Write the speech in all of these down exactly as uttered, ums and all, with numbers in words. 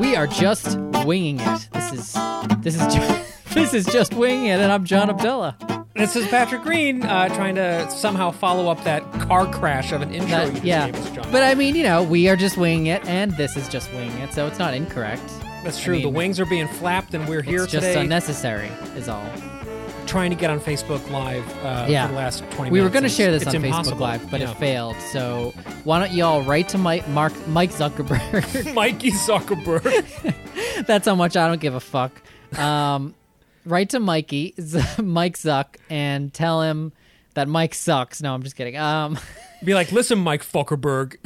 We are just winging it. This is this is just, this is just winging it, and I'm John Abdullah. This is Patrick Green uh, trying to somehow follow up that car crash of an intro. That, you just yeah, gave us, John. But I mean, you know, we are just winging it, and this is just winging it, so it's not incorrect. That's true. I mean, the wings are being flapped, and we're here it's today. It's just unnecessary, is all. Trying to get on Facebook Live uh, yeah. for the last twenty minutes. We were going to share this on impossible. Facebook Live, but yeah. it failed. So why don't y'all write to Mike, Mark, Mike Zuckerberg. Mikey Zuckerberg. That's how much I don't give a fuck. Um, write to Mikey, Mike Zuck, and tell him that Mike sucks. No, I'm just kidding. Um, Be like, listen, Mike Zuckerberg.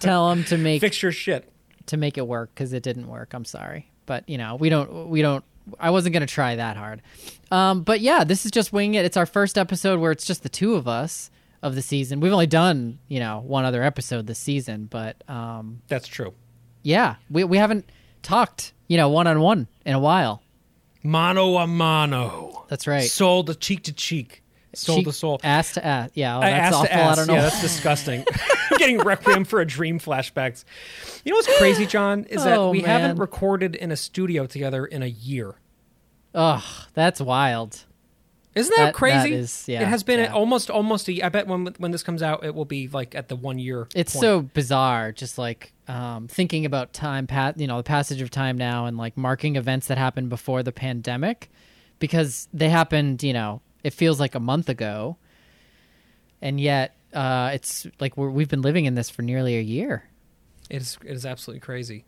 Tell him to make... Fix your shit. To make it work, because it didn't work. I'm sorry. But, you know, we don't... we don't I wasn't going to try that hard. Um, but yeah, this is just winging it. It's our first episode where it's just the two of us of the season. We've only done, you know, one other episode this season, but... Um, That's true. Yeah. We we haven't talked, you know, one-on-one in a while. Mano a mano. That's right. Soul to cheek to cheek. Soul cheek, to soul. Ass to ass. Yeah, oh, that's ass awful. To ass. I don't know. Yeah, that's disgusting. I'm getting Requiem for a Dream flashbacks. You know what's crazy, John, is that oh, we man. haven't recorded in a studio together in a year. Ugh, that's wild. Isn't that, that crazy? That is, yeah, it has been yeah. almost almost a I bet when when this comes out, it will be like at the one year It's point. So bizarre, just like um, thinking about time, pa- you know, the passage of time now and like marking events that happened before the pandemic because they happened, you know, it feels like a month ago. And yet uh, it's like we're, we've been living in this for nearly a year. It is it is absolutely crazy.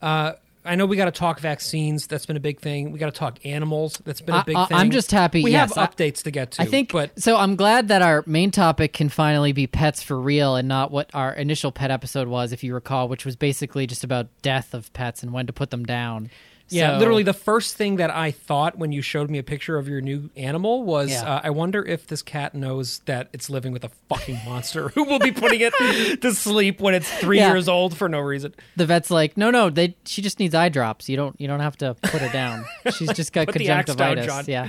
Uh, I know we got to talk vaccines. That's been a big thing. We got to talk animals. That's been a big I, thing. I'm just happy. We yes, have updates I, to get to. I think, but so I'm glad that our main topic can finally be pets for real and not what our initial pet episode was, if you recall, which was basically just about death of pets and when to put them down. Yeah, so, literally the first thing that I thought when you showed me a picture of your new animal was, yeah. uh, I wonder if this cat knows that it's living with a fucking monster who will be putting it to sleep when it's three yeah. years old for no reason. The vet's like, no, no, they, she just needs eye drops. You don't, you don't have to put her down. She's just got put conjunctivitis. The axe down, John. Yeah,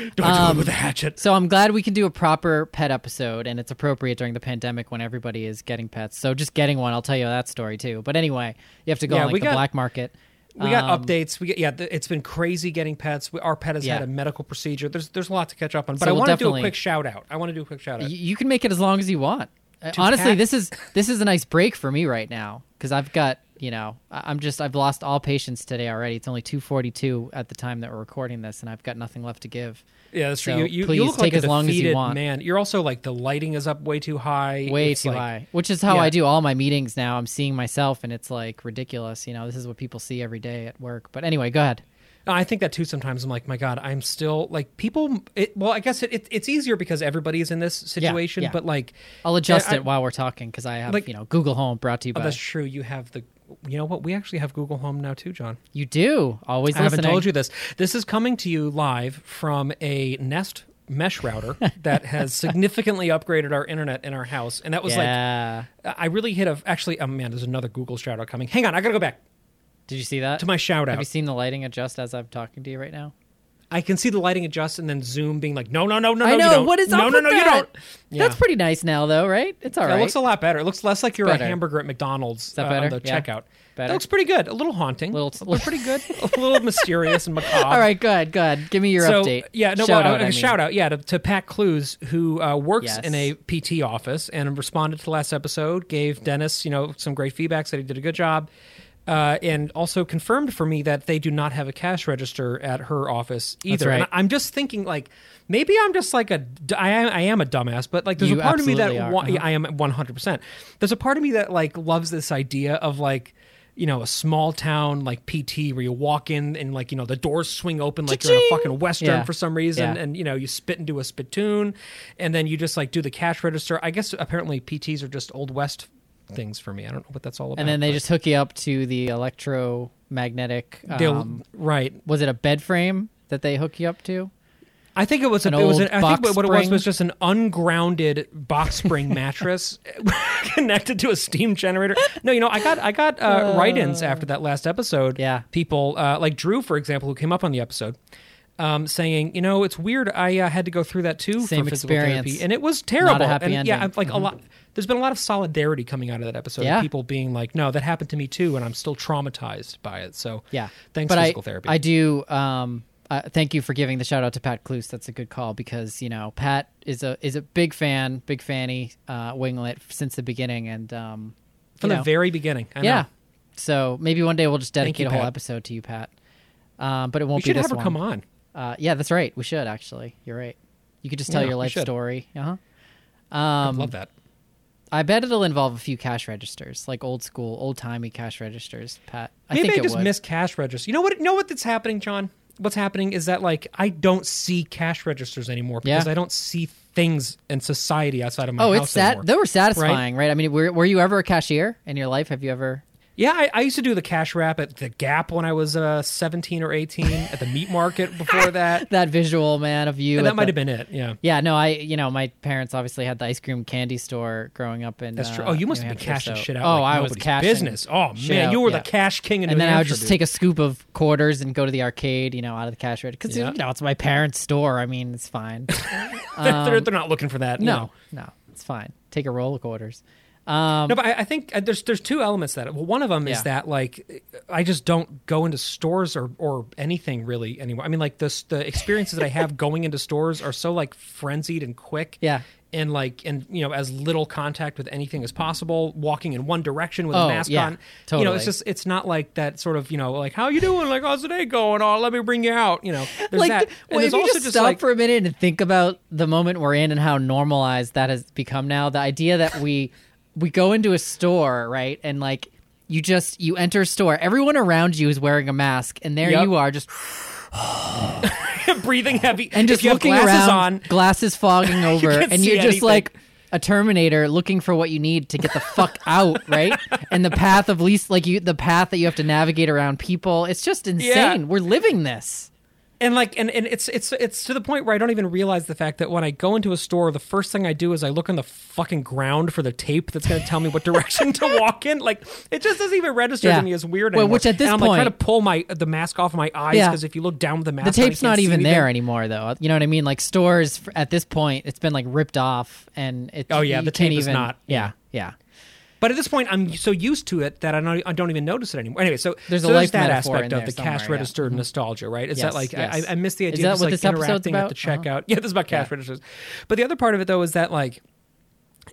yeah. Don't um, do it with a hatchet. So I'm glad we can do a proper pet episode, and it's appropriate during the pandemic when everybody is getting pets. So just getting one, I'll tell you that story too. But anyway, you have to go yeah, on like, the got- black market. We got um, updates. We got, yeah, th- it's been crazy getting pets. We, our pet has yeah. had a medical procedure. There's there's a lot to catch up on, but so I we'll want to do a quick shout out. I want to do a quick shout out. You, you can make it as long as you want. To Honestly, cat. this is this is a nice break for me right now because I've got, you know, I'm just I've lost all patience today already. It's only two forty-two at the time that we're recording this, and I've got nothing left to give. Yeah, that's so true. You, you, please you look take like as long as you want, man. You're also like the lighting is up way too high, way it's too like, high, which is how yeah. I do all my meetings now. I'm seeing myself, and it's like ridiculous. You know, this is what people see every day at work. But anyway, go ahead. I think that too. Sometimes I'm like, my God, I'm still like people. It, well, I guess it, it, it's easier because everybody is in this situation. Yeah, yeah. But like, I'll adjust I, it I, while we're talking because I have like, you know Google Home brought to you. Oh, by... That's true. You have the. You know what? We actually have Google Home now too, John. You do. Always listening. I haven't told you this. This is coming to you live from a Nest mesh router that has significantly upgraded our internet in our house. And that was yeah. like, I really hit a, actually, oh man, there's another Google shout out coming. Hang on, I gotta go back. Did you see that? To my shout out. Have you seen the lighting adjust as I'm talking to you right now? I can see the lighting adjust and then Zoom being like, no, no, no, no, no, I know. You don't. What is up no, with no, no, that? You don't. Yeah. That's pretty nice now, though, right? It's all yeah, right. It looks a lot better. It looks less like it's you're better. A hamburger at McDonald's is that uh, on the yeah. checkout. Better. That looks pretty good. A little haunting. A little, little pretty good. A little mysterious and macabre. All right, good, good. Give me your so, update. Yeah, no, shout well, out, I mean. shout out, yeah, to, to Pat Cluse, who uh, works yes. in a P T office and responded to the last episode. Gave Dennis, you know, some great feedback. Said he did a good job. Uh, and also confirmed for me that they do not have a cash register at her office either. Right. And I'm just thinking, like, maybe I'm just like a, I am, I am a dumbass, but like, there's you a part of me that wa- uh-huh. I am one hundred percent. There's a part of me that like loves this idea of like, you know, a small town like P T where you walk in and like, you know, the doors swing open like Cha-ching! You're in a fucking Western yeah. for some reason. Yeah. And, you know, you spit into a spittoon and then you just like do the cash register. I guess apparently P Ts are just Old West things for me. I don't know what that's all about. And then they but. just hook you up to the electromagnetic um, right. Was it a bed frame that they hook you up to? I think it was an a, it was an, I think what, what it was was just an ungrounded box spring mattress connected to a steam generator. No, you know, I got I got uh, uh, write-ins after that last episode. Yeah. People uh, like Drew, for example, who came up on the episode. um, saying, you know, it's weird. I uh, had to go through that too. Same for physical experience. Therapy, and it was terrible. Not a happy and, ending. Yeah, like mm-hmm. a lot. There's been a lot of solidarity coming out of that episode. Yeah. Of people being like, no, that happened to me too, and I'm still traumatized by it. So yeah, thanks but physical I, therapy. I do. Um, Uh, thank you for giving the shout out to Pat Cluse. That's a good call because, you know, Pat is a is a big fan, big fanny, uh, winglet since the beginning. and um, From the know. very beginning. I yeah. Know. So maybe one day we'll just dedicate you, a whole Pat. episode to you, Pat. Um, but it won't we be this one. We should have her come on. Uh, yeah, that's right. We should, actually. You're right. You could just tell yeah, your life story. Uh-huh. Um, I'd love that. I bet it'll involve a few cash registers, like old school, old-timey cash registers, Pat. I maybe think I it just would. miss cash registers. You know what? You know what that's happening, John? What's happening is that, like, I don't see cash registers anymore because yeah. I don't see things in society outside of my oh, house it's anymore. Oh, they were satisfying, right? right? I mean, were, were you ever a cashier in your life? Have you ever? Yeah, I, I used to do the cash wrap at The Gap when I was uh, seventeen or eighteen, at the meat market before that. That visual, man, of you. And that might the... have been it, yeah. Yeah, no, I, you know, my parents obviously had the ice cream candy store growing up in That's true. Oh, you must uh, have been cashing so. shit out. Oh, like I was cashing. Business. Oh, man, out, you were yeah. the cash king in New Hampshire. And then Hampshire, I would just dude. take a scoop of quarters and go to the arcade, you know, out of the cash register. Because, yeah. you know, it's my parents' store. I mean, it's fine. um, they're, they're not looking for that. No, you know. no, it's fine. Take a roll of quarters. Um, no, but I, I think there's there's two elements that. Well, one of them yeah. is that, like, I just don't go into stores or, or anything really anymore. I mean, like, the the experiences that I have going into stores are so, like, frenzied and quick. Yeah. And, like, and, you know, as little contact with anything as possible, walking in one direction with oh, a mask yeah, on. Totally. You know, it's just, it's not like that sort of, you know, like, how you doing? Like, how's the day going? Oh, let me bring you out. You know, there's like, that. Well, and if there's you also just, just stop like, for a minute and think about the moment we're in and how normalized that has become now. The idea that we... We go into a store, right? And like you just, you enter a store. Everyone around you is wearing a mask. And there yep. you are just breathing heavy. And just looking glasses around, on. Glasses fogging over. you and you're just anything. Like a Terminator looking for what you need to get the fuck out, right? And the path of least, like you, the path that you have to navigate around people. It's just insane. Yeah. We're living this. And like, and, and it's it's it's to the point where I don't even realize the fact that when I go into a store, the first thing I do is I look on the fucking ground for the tape that's going to tell me what direction to walk in. Like, it just doesn't even register yeah. to me as weird. Well, anymore. Which at this and I'm point, I'm like trying to pull my the mask off my eyes because yeah. if you look down with the mask, the tape's on, not even there anymore, though. You know what I mean? Like stores at this point, it's been like ripped off, and it's oh yeah, the tape even, is not yeah yeah. But at this point, I'm so used to it that I don't, I don't even notice it anymore. Anyway, so there's, so a there's that aspect of the cash register yeah. nostalgia, right? Is yes, that like, yes. I, I miss the idea of like interacting at the checkout. Uh-huh. Yeah, this is about cash yeah. registers. But the other part of it, though, is that like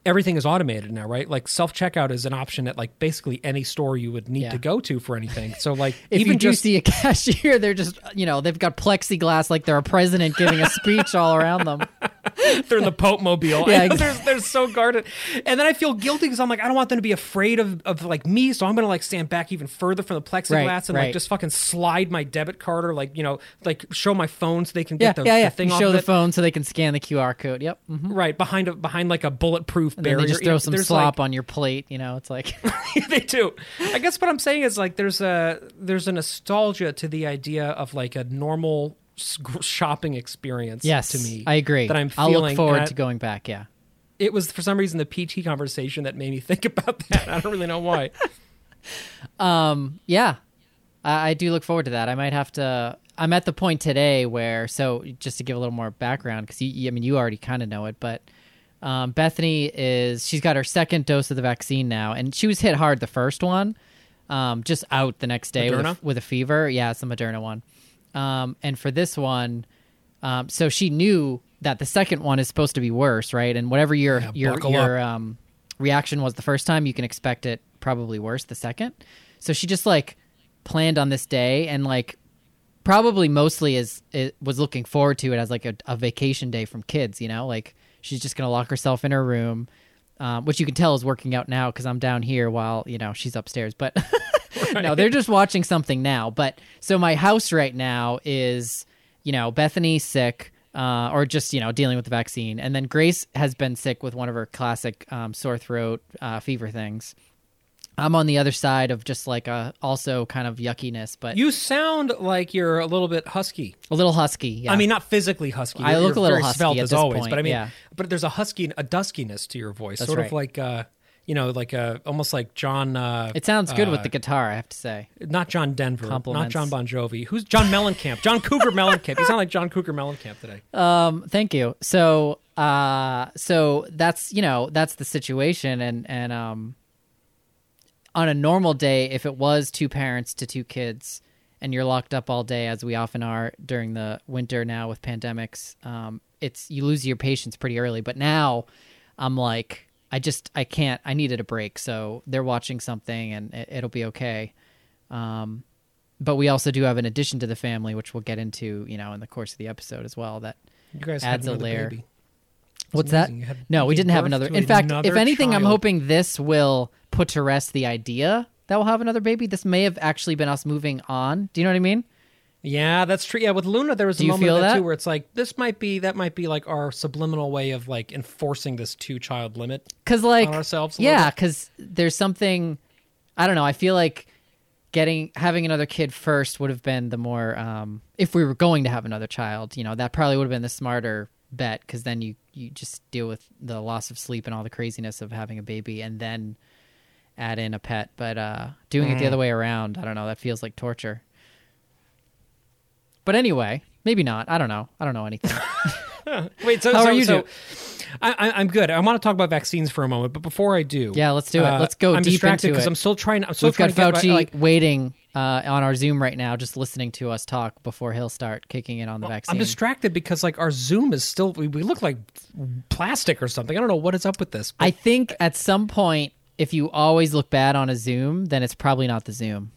everything is automated now, right? Like self-checkout is an option at like basically any store you would need yeah. to go to for anything. So like if even you do just, see a cashier, they're just, you know, they've got plexiglass like they're a president giving a speech all around them. They're in the Pope Mobile. Yeah, exactly. they're, they're so guarded. And then I feel guilty because I'm like, I don't want them to be afraid of, of like me. So I'm going to like stand back even further from the plexiglass right, and right. like just fucking slide my debit card or like, you know, like show my phone so they can yeah, get the, yeah, yeah. the thing you off show the it. phone so they can scan the Q R code. Yep. Mm-hmm. Right. Behind a, behind like a bulletproof and barrier. They just throw some there's slop like, on your plate. You know, it's like. They do. I guess what I'm saying is like there's a, there's a nostalgia to the idea of like a normal shopping experience yes, to me. I agree. That I'm feeling. I'll look forward I, to going back, yeah. It was, for some reason, the P T conversation that made me think about that. I don't really know why. um, yeah. I, I do look forward to that. I might have to... I'm at the point today where... So, just to give a little more background, because, I mean, you already kind of know it, but um, Bethany is... She's got her second dose of the vaccine now, and she was hit hard the first one, um, just out the next day with, with a fever. Yeah, it's the Moderna one. Um, and for this one, um, so she knew that the second one is supposed to be worse, right? And whatever your yeah, your your um, reaction was the first time, you can expect it probably worse the second. So she just like planned on this day and like probably mostly is, is was looking forward to it as like a, a vacation day from kids, you know? Like she's just gonna lock herself in her room, um, which you can tell is working out now because I'm down here while you know she's upstairs, but. Right. No, they're just watching something now. But so my house right now is, you know, Bethany sick uh, or just, you know, dealing with the vaccine. And then Grace has been sick with one of her classic um, sore throat uh, fever things. I'm on the other side of just like a also kind of yuckiness, but you sound like you're a little bit husky. A little husky. Yeah. I mean, not physically husky. I look you're a little husky svelte at as this always, point, but I mean, yeah. but there's a husky, a duskiness to your voice, That's sort right. of like. Uh, you know, like a, almost like John... Uh, it sounds good uh, with the guitar, I have to say. Not John Denver. Compliments. Not John Bon Jovi. Who's John Mellencamp? John Cougar Mellencamp. You sound like John Cougar Mellencamp today. Um, thank you. So uh, so that's, you know, that's the situation. And, and um, on a normal day, if it was two parents to two kids and you're locked up all day, as we often are during the winter now with pandemics, um, it's you lose your patience pretty early. But now I'm like... I just, I can't, I needed a break. So they're watching something and it, it'll be okay. Um, but we also do have an addition to the family, which we'll get into, you know, in the course of the episode as well, that you guys adds a layer. Baby. What's amazing. That? Had, no, we didn't have another. In fact, another if anything, child. I'm hoping this will put to rest the idea that we'll have another baby. This may have actually been us moving on. Do you know what I mean? Yeah, that's true. Yeah, with Luna, there was Do a moment of that, that too where it's like, this might be, that might be like our subliminal way of like enforcing this two-child limit Cause like, on ourselves. Yeah, because there's something, I don't know, I feel like getting having another kid first would have been the more, um, if we were going to have another child, you know, that probably would have been the smarter bet because then you, you just deal with the loss of sleep and all the craziness of having a baby and then add in a pet. But uh, doing mm. it the other way around, I don't know, that feels like torture. But anyway, maybe not. I don't know. I don't know anything. Wait, so, how so, are you so I, I'm good. I want to talk about vaccines for a moment, but before I do... Yeah, let's do it. Let's go uh, deep into it. I'm distracted because I'm still trying... I'm still We've trying got to Fauci get, like, waiting uh, on our Zoom right now, just listening to us talk before he'll start kicking in on the well, vaccine. I'm distracted because like our Zoom is still... We, we look like plastic or something. I don't know what is up with this. But... I think at some point, if you always look bad on a Zoom, then it's probably not the Zoom.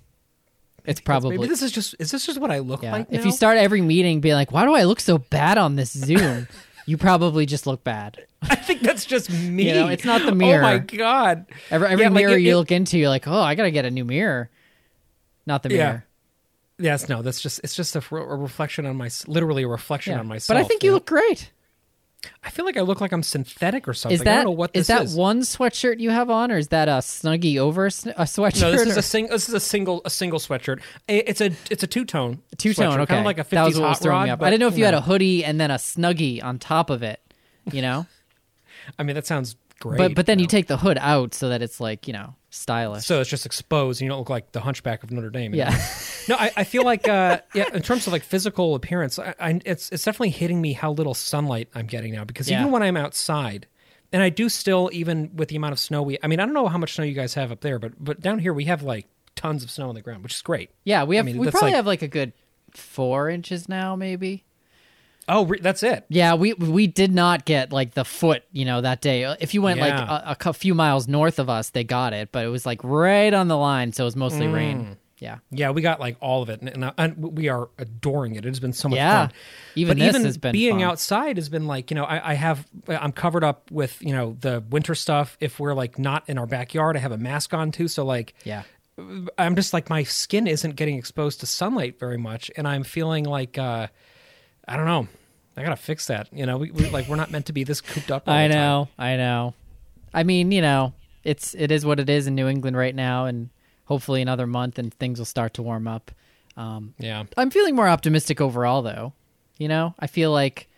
It's probably maybe this is just is this just what I look yeah. like now? If you start every meeting being like, why do I look so bad on this Zoom? You probably just look bad. I think that's just me. You know, it's not the mirror. Oh my god! Every, every yeah, mirror like it, you it, look into, you're like, oh, I gotta get a new mirror. Not the yeah. mirror. Yes, no, that's just it's just a, a reflection on my literally a reflection yeah. on myself. But I think you know? look great. I feel like I look like I'm synthetic or something. Is that, I don't know what this is. That is that one sweatshirt you have on, or is that a snuggie over a sweatshirt? No, this is a sing, This is a single a single sweatshirt. It's a it's a two tone. Two tone, okay. Kind of like a fifties that was what hot was throwing rod, me up. But, I didn't know if you, you know. had a hoodie and then a snuggie on top of it. You know, I mean that sounds great. But but then you, know? you take the hood out so that it's like you know stylish. So it's just exposed. And you don't look like the Hunchback of Notre Dame. Yeah. No, I, I feel like uh, yeah. In terms of like physical appearance, I, I, it's it's definitely hitting me how little sunlight I'm getting now. Because yeah. even when I'm outside, and I do still even with the amount of snow we, I mean, I don't know how much snow you guys have up there, but but down here we have like tons of snow on the ground, which is great. Yeah, we have. I mean, we probably like, have like a good four inches now, maybe. Oh, re- that's it. Yeah, we we did not get like the foot, you know, that day. If you went yeah. like a, a few miles north of us, they got it, but it was like right on the line, so it was mostly mm. rain. Yeah, yeah, we got like all of it, and, and, and we are adoring it. It's been so much yeah. fun. Even but this even has been being fun. Outside has been like you know I, I have I'm covered up with you know the winter stuff. If we're like not in our backyard, I have a mask on too. So like yeah, I'm just like my skin isn't getting exposed to sunlight very much, and I'm feeling like uh, I don't know. I gotta fix that. You know, we, we like we're not meant to be this cooped up. All I the know, time. I know. I mean, you know, it's it is what it is in New England right now, and. Hopefully another month and things will start to warm up. Um, yeah, I'm feeling more optimistic overall, though. You know, I feel like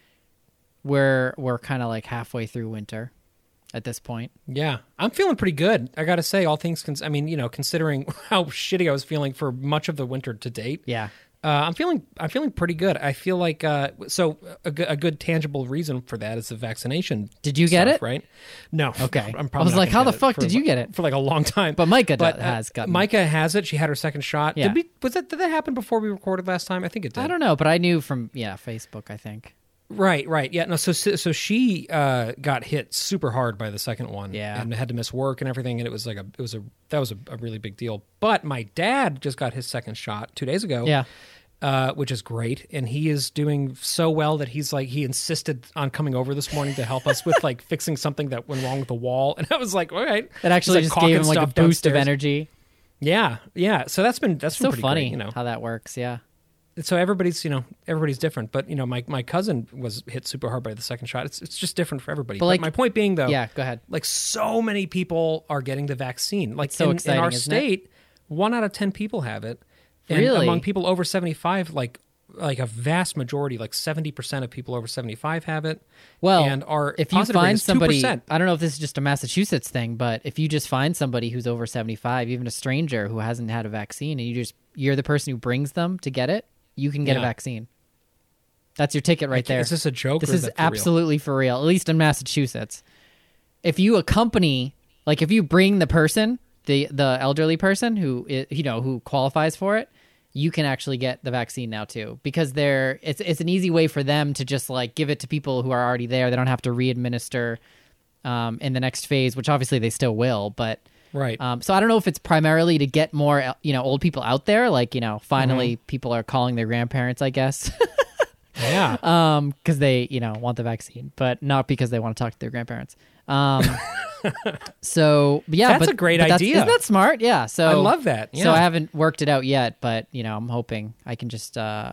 we're we're kind of like halfway through winter at this point. Yeah, I'm feeling pretty good. I got to say, all things. Cons- I mean, you know, considering how shitty I was feeling for much of the winter to date. Yeah, uh, I'm feeling I'm feeling pretty good. I feel like uh, so a, g- a good tangible reason for that is the vaccination. Did you get stuff, it? Right? No. Okay. I'm probably I was like, how the fuck did you get it for like a long time? But Micah but, uh, has got. Micah has it. She had her second shot. Yeah. Did we, was that did that happen before we recorded last time? I think it did. I don't know, but I knew from yeah Facebook. I think. Right. Right. Yeah. No. So so she uh, got hit super hard by the second one. Yeah. And had to miss work and everything, and it was like a it was a that was a, a really big deal. But my dad just got his second shot two days ago. Yeah. Uh, which is great, and he is doing so well that he's like he insisted on coming over this morning to help us with like fixing something that went wrong with the wall, and I was like, all right, that actually just gave him like a boost of energy. Yeah, yeah. So that's been that's been pretty funny, you know how that works. Yeah. So everybody's you know everybody's different, but you know my my cousin was hit super hard by the second shot. It's it's just different for everybody. But, like, but my point being though, yeah, go ahead. Like so many people are getting the vaccine. Like so in, exciting, in our state, it? one out of ten people have it. And really? Among people over seventy-five, like like a vast majority, like seventy percent of people over seventy-five have it. Well, and our if you find somebody, two percent. I don't know if this is just a Massachusetts thing, but if you just find somebody who's over seventy-five, even a stranger who hasn't had a vaccine, and you just, you're the person who brings them to get it, you can get yeah. a vaccine. That's your ticket right there. Is this a joke? This is, is for absolutely real? for real, at least in Massachusetts. If you accompany, like if you bring the person, the, the elderly person who, you know, who qualifies for it, you can actually get the vaccine now too, because they're, it's it's an easy way for them to just like give it to people who are already there. They don't have to re-administer um, in the next phase, which obviously they still will. But right. Um, so I don't know if it's primarily to get more, you know, old people out there. Like, you know, finally mm-hmm. people are calling their grandparents, I guess. yeah. Um, because they, you know, want the vaccine, but not because they want to talk to their grandparents. Um, so yeah, that's but, a great but that's, idea. Isn't that smart? Yeah. So I love that. Yeah. So I haven't worked it out yet, but you know, I'm hoping I can just uh,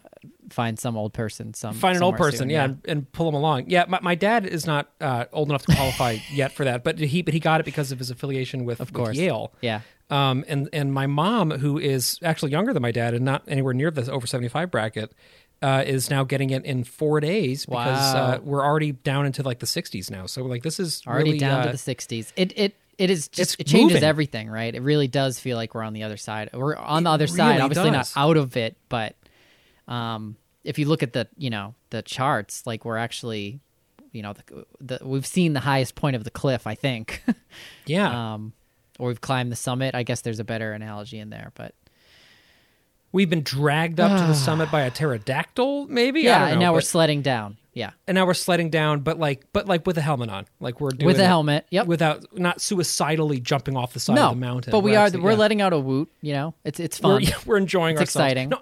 find some old person. Some find an old person, soon, yeah, yeah. And, and pull them along. Yeah, my, my dad is not uh, old enough to qualify yet for that, but he but he got it because of his affiliation with, of course. with Yale. Yeah. Um, and and my mom, who is actually younger than my dad and not anywhere near the over seventy-five bracket, uh, is now getting it in four days because wow. uh, we're already down into like the sixties now. So like this is already really, down uh, to the sixties. It it it is just it changes moving. everything, right? It really does feel like we're on the other side. We're on it the other really side, obviously does. not out of it, but um, if you look at the you know the charts, like we're actually you know the, the we've seen the highest point of the cliff, I think. yeah. Um, or we've climbed the summit. I guess there's a better analogy in there, but. We've been dragged up to the summit by a pterodactyl, maybe? Yeah, I don't know, and now but, we're sledding down. Yeah. And now we're sledding down, but like but like with a helmet on. Like we're doing With a helmet, yep. Without not suicidally jumping off the side no, of the mountain. But we we're are we're yeah. letting out a woot, you know. It's it's fun. We're, we're enjoying it's ourselves. It's exciting. No,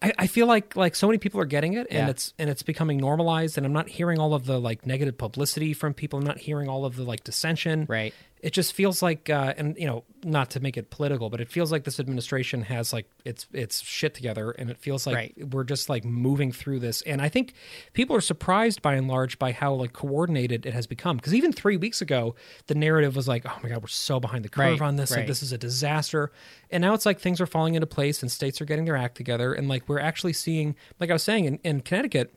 I, I feel like like so many people are getting it and yeah. it's and it's becoming normalized, and I'm not hearing all of the like negative publicity from people. I'm not hearing all of the like dissension. Right. It just feels like, uh, and you know, not to make it political, but it feels like this administration has like its its shit together, and it feels like right. we're just like moving through this. And I think people are surprised by and large by how like coordinated it has become. Because even three weeks ago, the narrative was like, "Oh my god, we're so behind the curve right, on this. Right. Like this is a disaster." And now it's like things are falling into place, and states are getting their act together, and like we're actually seeing, like I was saying, in, in Connecticut.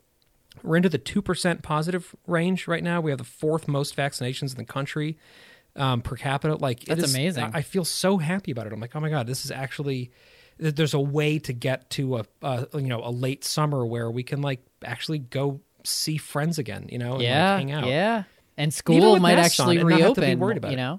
We're into the two percent positive range right now. We have the fourth most vaccinations in the country. Um, per capita, like that's it is, amazing. I, I feel so happy about it. I'm like, oh my god, this is actually there's a way to get to a, a you know a late summer where we can like actually go see friends again, you know, and yeah, like hang out, yeah, and school might Nest actually reopen. Not have to be worried about you know,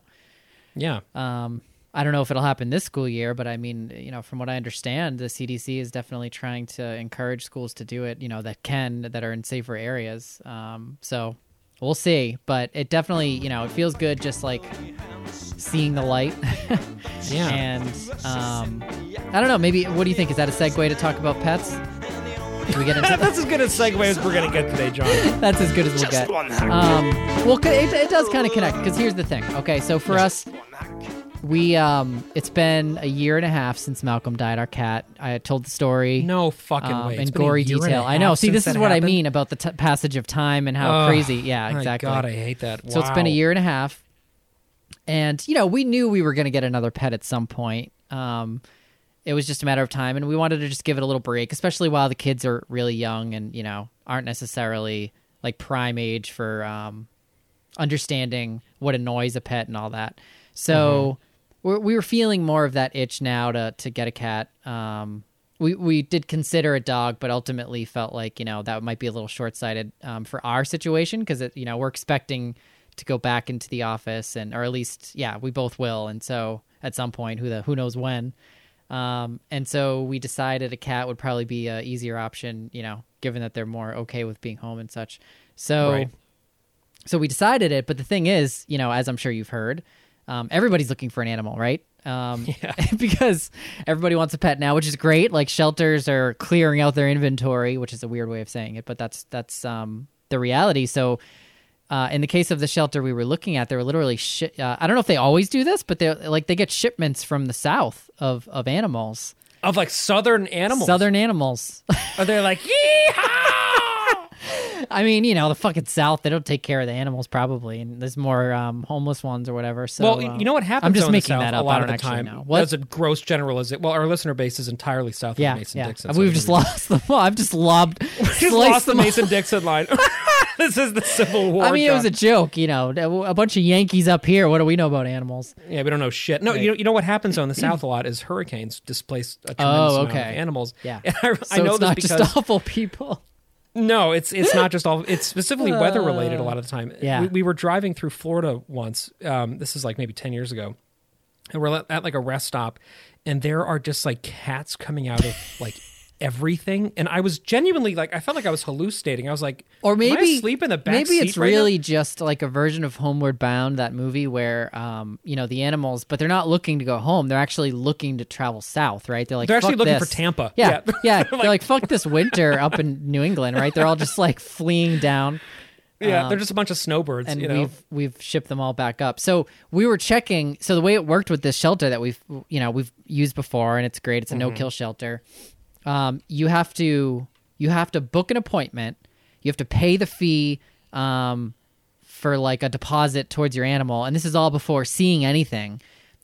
it. yeah. Um, I don't know if it'll happen this school year, but I mean, you know, from what I understand, the C D C is definitely trying to encourage schools to do it, you know, that can that are in safer areas. Um, so. We'll see, but it definitely, you know, it feels good just like seeing the light. yeah. And um, I don't know, maybe, what do you think? Is that a segue to talk about pets? Can we get into that? That's as good a segue as we're going to get today, John. That's as good as we'll get. Um, well, it, it does kind of connect, because here's the thing. Okay, so for us, we um, it's been a year and a half since Malcolm died, our cat. I told the story. No fucking um, way. In gory detail. I know. See, this is what happened. I mean about the t- passage of time and how oh, crazy. Yeah, exactly. My God, I hate that. Wow. So it's been a year and a half. And, you know, we knew we were going to get another pet at some point. Um, it was just a matter of time. And we wanted to just give it a little break, especially while the kids are really young and, you know, aren't necessarily like prime age for um, understanding what annoys a pet and all that. So... Mm-hmm. We were feeling more of that itch now to, to get a cat. Um, we we did consider a dog, but ultimately felt like, you know, that might be a little short-sighted um, for our situation because, you know, we're expecting to go back into the office and or at least, yeah, we both will. And so at some point, who the who knows when. Um, and so we decided a cat would probably be an easier option, you know, given that they're more okay with being home and such. So, right. so we decided it. But the thing is, you know, as I'm sure you've heard, Um, everybody's looking for an animal, right? Um, yeah. Because everybody wants a pet now, which is great. Like shelters are clearing out their inventory, which is a weird way of saying it, but that's that's um, the reality. So uh, in the case of the shelter we were looking at, they were literally, shi- uh, I don't know if they always do this, but they like they get shipments from the south of, of animals. Of like southern animals? Southern animals. Are they like, yee-haw! I mean, you know, the fucking South, they don't take care of the animals probably, and there's more um, homeless ones or whatever. So, well, um, you know what happens? I'm just making South, that up. A lot I don't of the time, know. That's a gross generalization. Well, our listener base is entirely south yeah, of Mason-Dixon. Yeah. So we've just lost the. Well, I've just lobbed. We just lost the Mason-Dixon line. This is the Civil War. I mean, John. It was a joke, you know. A bunch of Yankees up here. What do we know about animals? Yeah, we don't know shit. No, right. you know, you know what happens on the South a lot is hurricanes displace a tremendous oh, okay. amount of animals. Yeah, and I, so I know it's not because, just awful people. No, it's it's not just all. It's specifically uh, weather related a lot of the time. Yeah, we, we were driving through Florida once. Um, this is like maybe ten years ago, and we're at like a rest stop, and there are just like cats coming out of like everything. And I was genuinely like, I felt like I was hallucinating. I was like, or maybe am I asleep in the back maybe seat it's right really now? Just like a version of Homeward Bound, that movie where um, you know, the animals, but they're not looking to go home. They're actually looking to travel south, right? They're like, they're actually fuck looking this. for Tampa. Yeah, yeah. yeah. They're like, fuck this winter up in New England, right? They're all just like fleeing down. Yeah, um, they're just a bunch of snowbirds, and you know? we've we've shipped them all back up. So we were checking. So the way it worked with this shelter that we've you know we've used before, and it's great. It's a mm-hmm. no-kill shelter. Um, you have to you have to book an appointment. You have to pay the fee um, for like a deposit towards your animal, and this is all before seeing anything.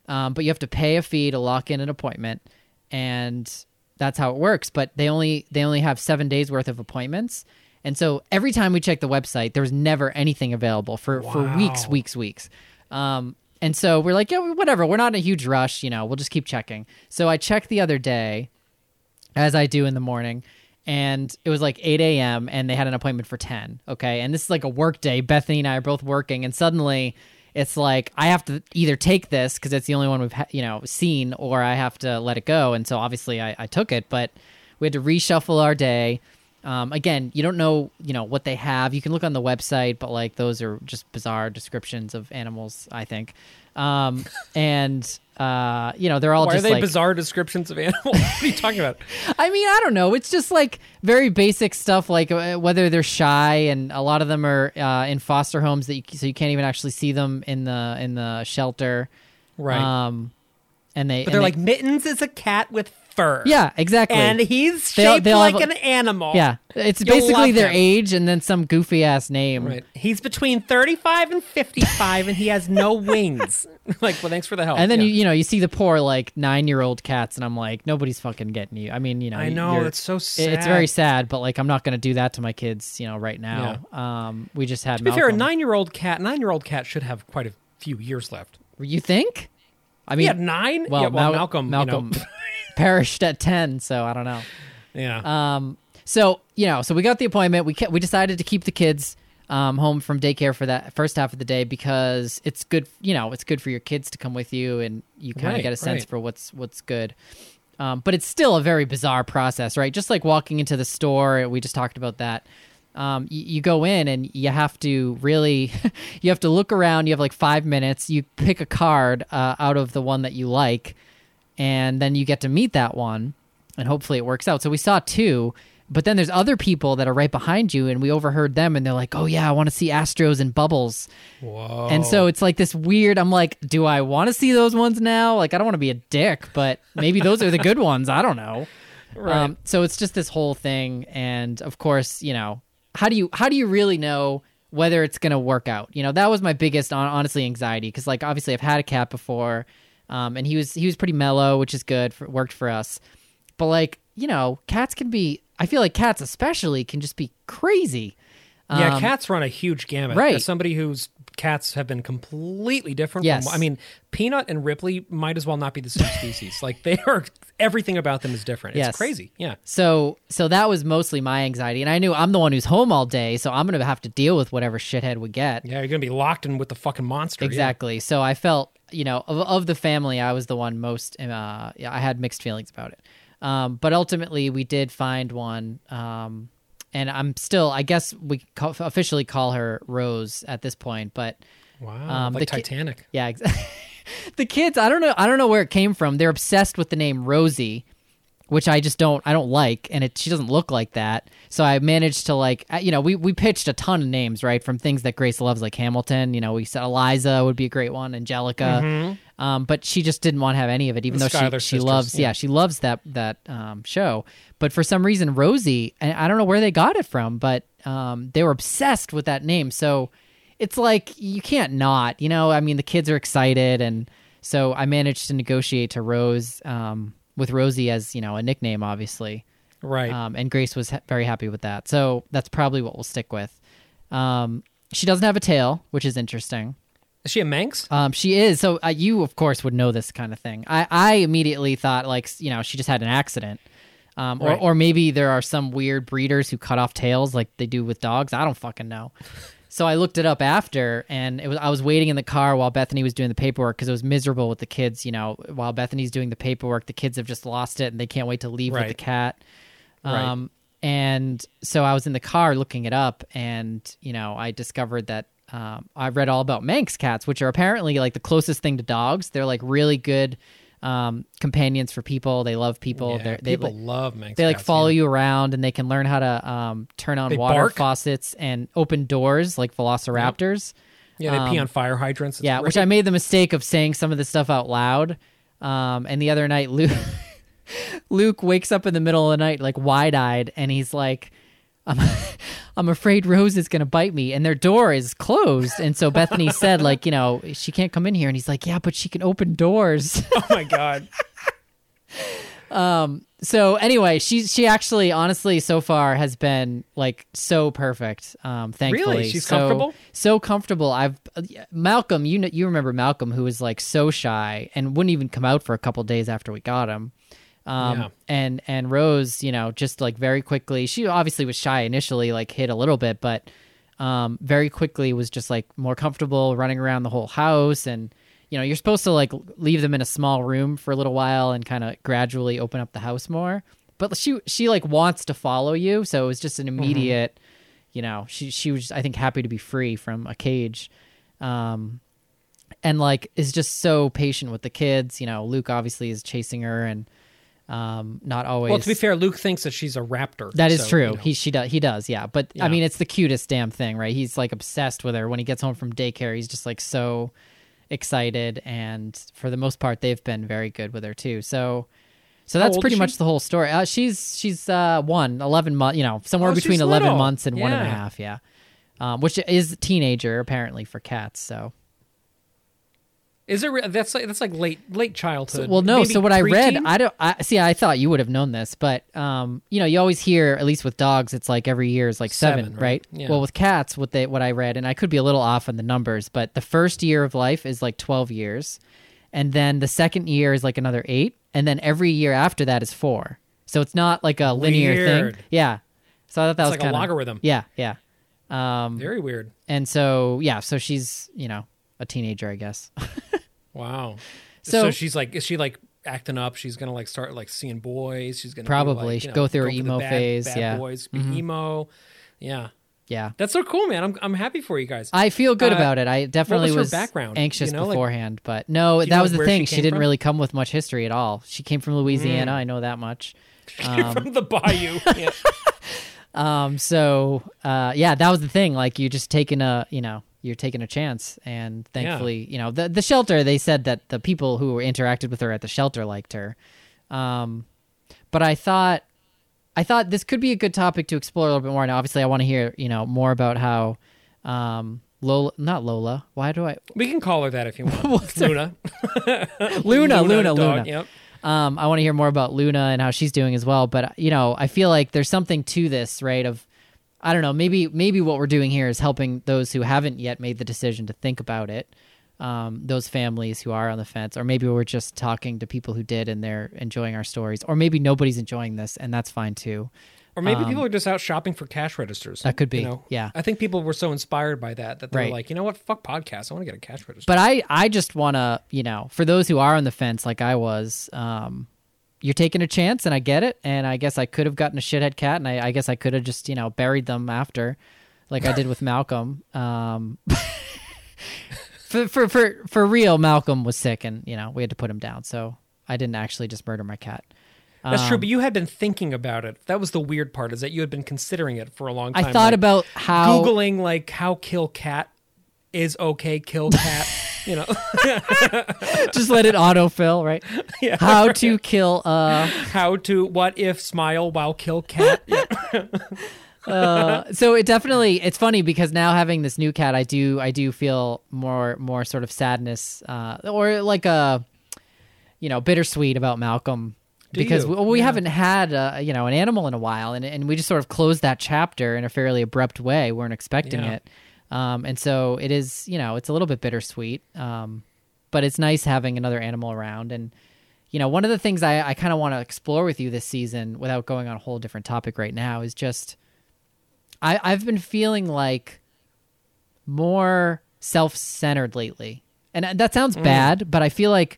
Um, but you have to pay a fee to lock in an appointment, and that's how it works. But they only they only have seven days worth of appointments, and so every time we checked the website, there was never anything available for, wow. for weeks, weeks, weeks. Um, and so we're like, yeah, whatever. We're not in a huge rush, you know. We'll just keep checking. So I checked the other day, as I do in the morning, and it was like eight a.m. and they had an appointment for ten. Okay, and this is like a work day. Bethany and I are both working, and suddenly it's like I have to either take this because it's the only one we've ha- you know seen, or I have to let it go. And so obviously I, I took it, but we had to reshuffle our day. Um, again, you don't know you know what they have. You can look on the website, but like those are just bizarre descriptions of animals, I think. Um, and uh, you know, they're all Why just are they like, bizarre descriptions of animals? What are you talking about? I mean, I don't know. It's just like very basic stuff, like whether they're shy, and a lot of them are uh, in foster homes that you, so you can't even actually see them in the in the shelter, right? Um, and they but and they're they, like Mittens is a cat with fur. Yeah, exactly. And he's shaped they'll, they'll like have, an animal. Yeah, it's You'll basically their him. age and then some goofy ass name. Right. He's between thirty-five and fifty-five, and he has no wings. Like, well, thanks for the help. And then yeah. you, you know, you see the poor like nine-year-old cats, and I'm like, nobody's fucking getting you. I mean, you know, I know it's so sad. It's very sad, but like, I'm not going to do that to my kids, you know, right now. Yeah. Um, we just had. To be Malcolm. fair, a nine-year-old cat, nine-year-old cat should have quite a few years left. You think? I mean, yeah, nine. Well, yeah, well Mal- Malcolm, Malcolm. You know, perished at ten, so I don't know. Yeah. Um. So you know, so we got the appointment. We kept, we decided to keep the kids um home from daycare for that first half of the day because it's good. You know, it's good for your kids to come with you, and you kind of right, get a sense right. for what's what's good. Um. But it's still a very bizarre process, right? Just like walking into the store, we just talked about that. Um. You, you go in and you have to really, you have to look around. You have like five minutes. You pick a card uh, out of the one that you like. And then you get to meet that one, and hopefully it works out. So we saw two, but then there's other people that are right behind you, and we overheard them, and they're like, oh, yeah, I want to see Astros and Bubbles. Whoa. And so it's like this weird, I'm like, do I want to see those ones now? Like, I don't want to be a dick, but maybe those are the good ones. I don't know. Right. Um, so it's just this whole thing. And, of course, you know, how do you how do you really know whether it's going to work out? You know, that was my biggest, honestly, anxiety because, like, obviously I've had a cat before. Um, and he was he was pretty mellow, which is good. For, worked for us, but like you know, cats can be. I feel like cats, especially, can just be crazy. Um, yeah, cats run a huge gamut. Right, as somebody whose cats have been completely different. Yes. From, I mean, Peanut and Ripley might as well not be the same species. Like they are, everything about them is different. It's yes. crazy. Yeah. So so that was mostly my anxiety, and I knew I'm the one who's home all day, so I'm gonna have to deal with whatever shithead we get. Yeah, you're gonna be locked in with the fucking monster. Exactly. Yeah. So I felt. You know, of, of the family, I was the one most, uh, I had mixed feelings about it. Um, but ultimately, we did find one. Um, and I'm still, I guess we call, officially call her Rose at this point. But wow, um, like the Titanic. Ki- yeah, exactly. The kids, I don't know. I don't know where it came from. They're obsessed with the name Rosie. which I just don't, I don't like. And it, she doesn't look like that. So I managed to, like, you know, we, we pitched a ton of names, right? From things that Grace loves, like Hamilton, you know, we said Eliza would be a great one, Angelica. Mm-hmm. Um, but she just didn't want to have any of it, even the though she, she loves, yeah. yeah, she loves that, that um, show. But for some reason, Rosie, and I don't know where they got it from, but um, they were obsessed with that name. So it's like, you can't not, you know, I mean, the kids are excited. And so I managed to negotiate to Rose, um, with Rosie as, you know, a nickname, obviously. Right. Um, and Grace was ha- very happy with that. So that's probably what we'll stick with. Um, she doesn't have a tail, which is interesting. Is she a Manx? Um, she is. So uh, you, of course, would know this kind of thing. I, I immediately thought, like, you know, she just had an accident. Um, or, right. or maybe there are some weird breeders who cut off tails like they do with dogs. I don't fucking know. So I looked it up after, and it was, I was waiting in the car while Bethany was doing the paperwork because it was miserable with the kids. You know, while Bethany's doing the paperwork, the kids have just lost it and they can't wait to leave right. with the cat. Um, right. And so I was in the car looking it up, and, you know, I discovered that um, I read all about Manx cats, which are apparently like the closest thing to dogs. They're like really good um, companions for people. They love people. Yeah, they people like, love Manx They cats, like follow yeah. you around, and they can learn how to um, turn on they water bark. faucets and open doors like velociraptors. Yep. Yeah, they um, pee on fire hydrants. It's yeah, great. Which I made the mistake of saying some of this stuff out loud. Um, and the other night, Luke, Luke wakes up in the middle of the night, like wide-eyed, and he's like, I'm, I'm afraid Rose is going to bite me, and their door is closed. And so Bethany said, like, you know, she can't come in here. And he's like, yeah, but she can open doors. Oh my God. um, so anyway, she, she actually honestly so far has been like so perfect. Um, thankfully. Really? She's so, comfortable? So comfortable. I've uh, Malcolm, you know, you remember Malcolm, who was like so shy and wouldn't even come out for a couple of days after we got him. Um, yeah. and, and Rose, you know, just like very quickly, she obviously was shy initially, like hid a little bit, but, um, very quickly was just like more comfortable running around the whole house. And, you know, you're supposed to like leave them in a small room for a little while and kind of gradually open up the house more, but she, she like wants to follow you. So it was just an immediate, mm-hmm. you know, she, she was, I think, happy to be free from a cage. Um, and like, is just so patient with the kids, you know, Luke obviously is chasing her and, um not always. Well, to be fair, Luke thinks that she's a raptor. That is so, true. You know. He she does he does, yeah. But yeah. I mean, it's the cutest damn thing, right? He's like obsessed with her. When he gets home from daycare, he's just like so excited, and for the most part they've been very good with her too. So so that's pretty much the whole story. Uh, she's she's uh one, eleven months, you know, somewhere oh, between eleven little. months and yeah. one and a half, yeah. Um which is teenager apparently for cats, so Is it re- that's like that's like late late childhood? So, well, no. Maybe so what I read, I don't. I see. I thought you would have known this, but um, you know, you always hear, at least with dogs, it's like every year is like seven, seven right? right? Yeah. Well, with cats, what they what I read, and I could be a little off on the numbers, but the first year of life is like twelve years, and then the second year is like another eight, and then every year after that is four. So it's not like a linear weird. thing. Yeah. So I thought that it's was like kinda, a logarithm. Yeah, yeah. Um, Very weird. And so yeah, so she's you know a teenager, I guess. Wow. So, so she's like, is she like acting up? She's going to like start like seeing boys. She's going to probably like, you know, go through go her emo bad, phase. Bad yeah. boys, be mm-hmm. emo. Yeah. Yeah. That's so cool, man. I'm I'm happy for you guys. I feel good uh, about it. I definitely was, was anxious you know, beforehand, like, but no, that was the thing. She, she didn't from? really come with much history at all. She came from Louisiana. Mm. I know that much. She came um, from the bayou. Yeah. um. So, uh, yeah, that was the thing. Like you just taking a, you know, you're taking a chance, and thankfully, yeah. you know, the the shelter, they said that the people who interacted with her at the shelter liked her. Um, but I thought, I thought this could be a good topic to explore a little bit more. And obviously I want to hear, you know, more about how, um, Lola, not Lola. Why do I, we can call her that if you want. Luna. Luna, Luna, Luna, Luna. Yep. Um, I want to hear more about Luna and how she's doing as well. But you know, I feel like there's something to this, right? Of, I don't know, maybe maybe what we're doing here is helping those who haven't yet made the decision to think about it, um, those families who are on the fence, or maybe we're just talking to people who did and they're enjoying our stories, or maybe nobody's enjoying this, and that's fine too. Or maybe um, people are just out shopping for cash registers. That could be, you know? yeah. I think people were so inspired by that that they right. were like, you know what, fuck podcasts, I want to get a cash register. But I, I just want to, you know, for those who are on the fence like I was, um, you're taking a chance, and I get it, and I guess I could have gotten a shithead cat, and I, I guess I could have just, you know, buried them after, like I did with Malcolm. Um, for, for for for real, Malcolm was sick, and, you know, we had to put him down, so I didn't actually just murder my cat. That's um, true, but you had been thinking about it. That was the weird part, is that you had been considering it for a long time. I thought like, about how... Googling, like, how kill cat is okay, kill cat, you know. Just let it autofill, right? Yeah, how right. to kill... Uh... How to... What if smile while kill cat? Yeah. uh, so it definitely... It's funny, because now having this new cat, I do I do feel more, more sort of sadness, uh, or like a, you know, bittersweet about Malcolm. Do because we, we yeah. haven't had a, you know, an animal in a while, and and we just sort of closed that chapter in a fairly abrupt way. We weren't expecting yeah. it, um, and so it is, you know, it's a little bit bittersweet. Um, but it's nice having another animal around, and you know, one of the things I, I kind of want to explore with you this season, without going on a whole different topic right now, is just I, I've been feeling like more self-centered lately, and that sounds mm. bad, but I feel like.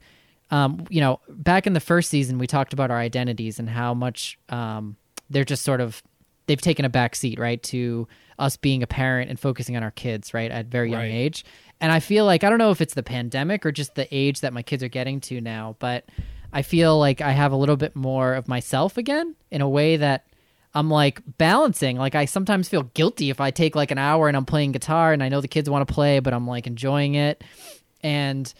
Um, you know, back in the first season, we talked about our identities and how much um, they're just sort of, they've taken a back seat, right, to us being a parent and focusing on our kids, right, at a very young right. age. And I feel like, I don't know if it's the pandemic or just the age that my kids are getting to now, but I feel like I have a little bit more of myself again in a way that I'm like balancing. Like I sometimes feel guilty if I take like an hour and I'm playing guitar and I know the kids want to play, but I'm like enjoying it. And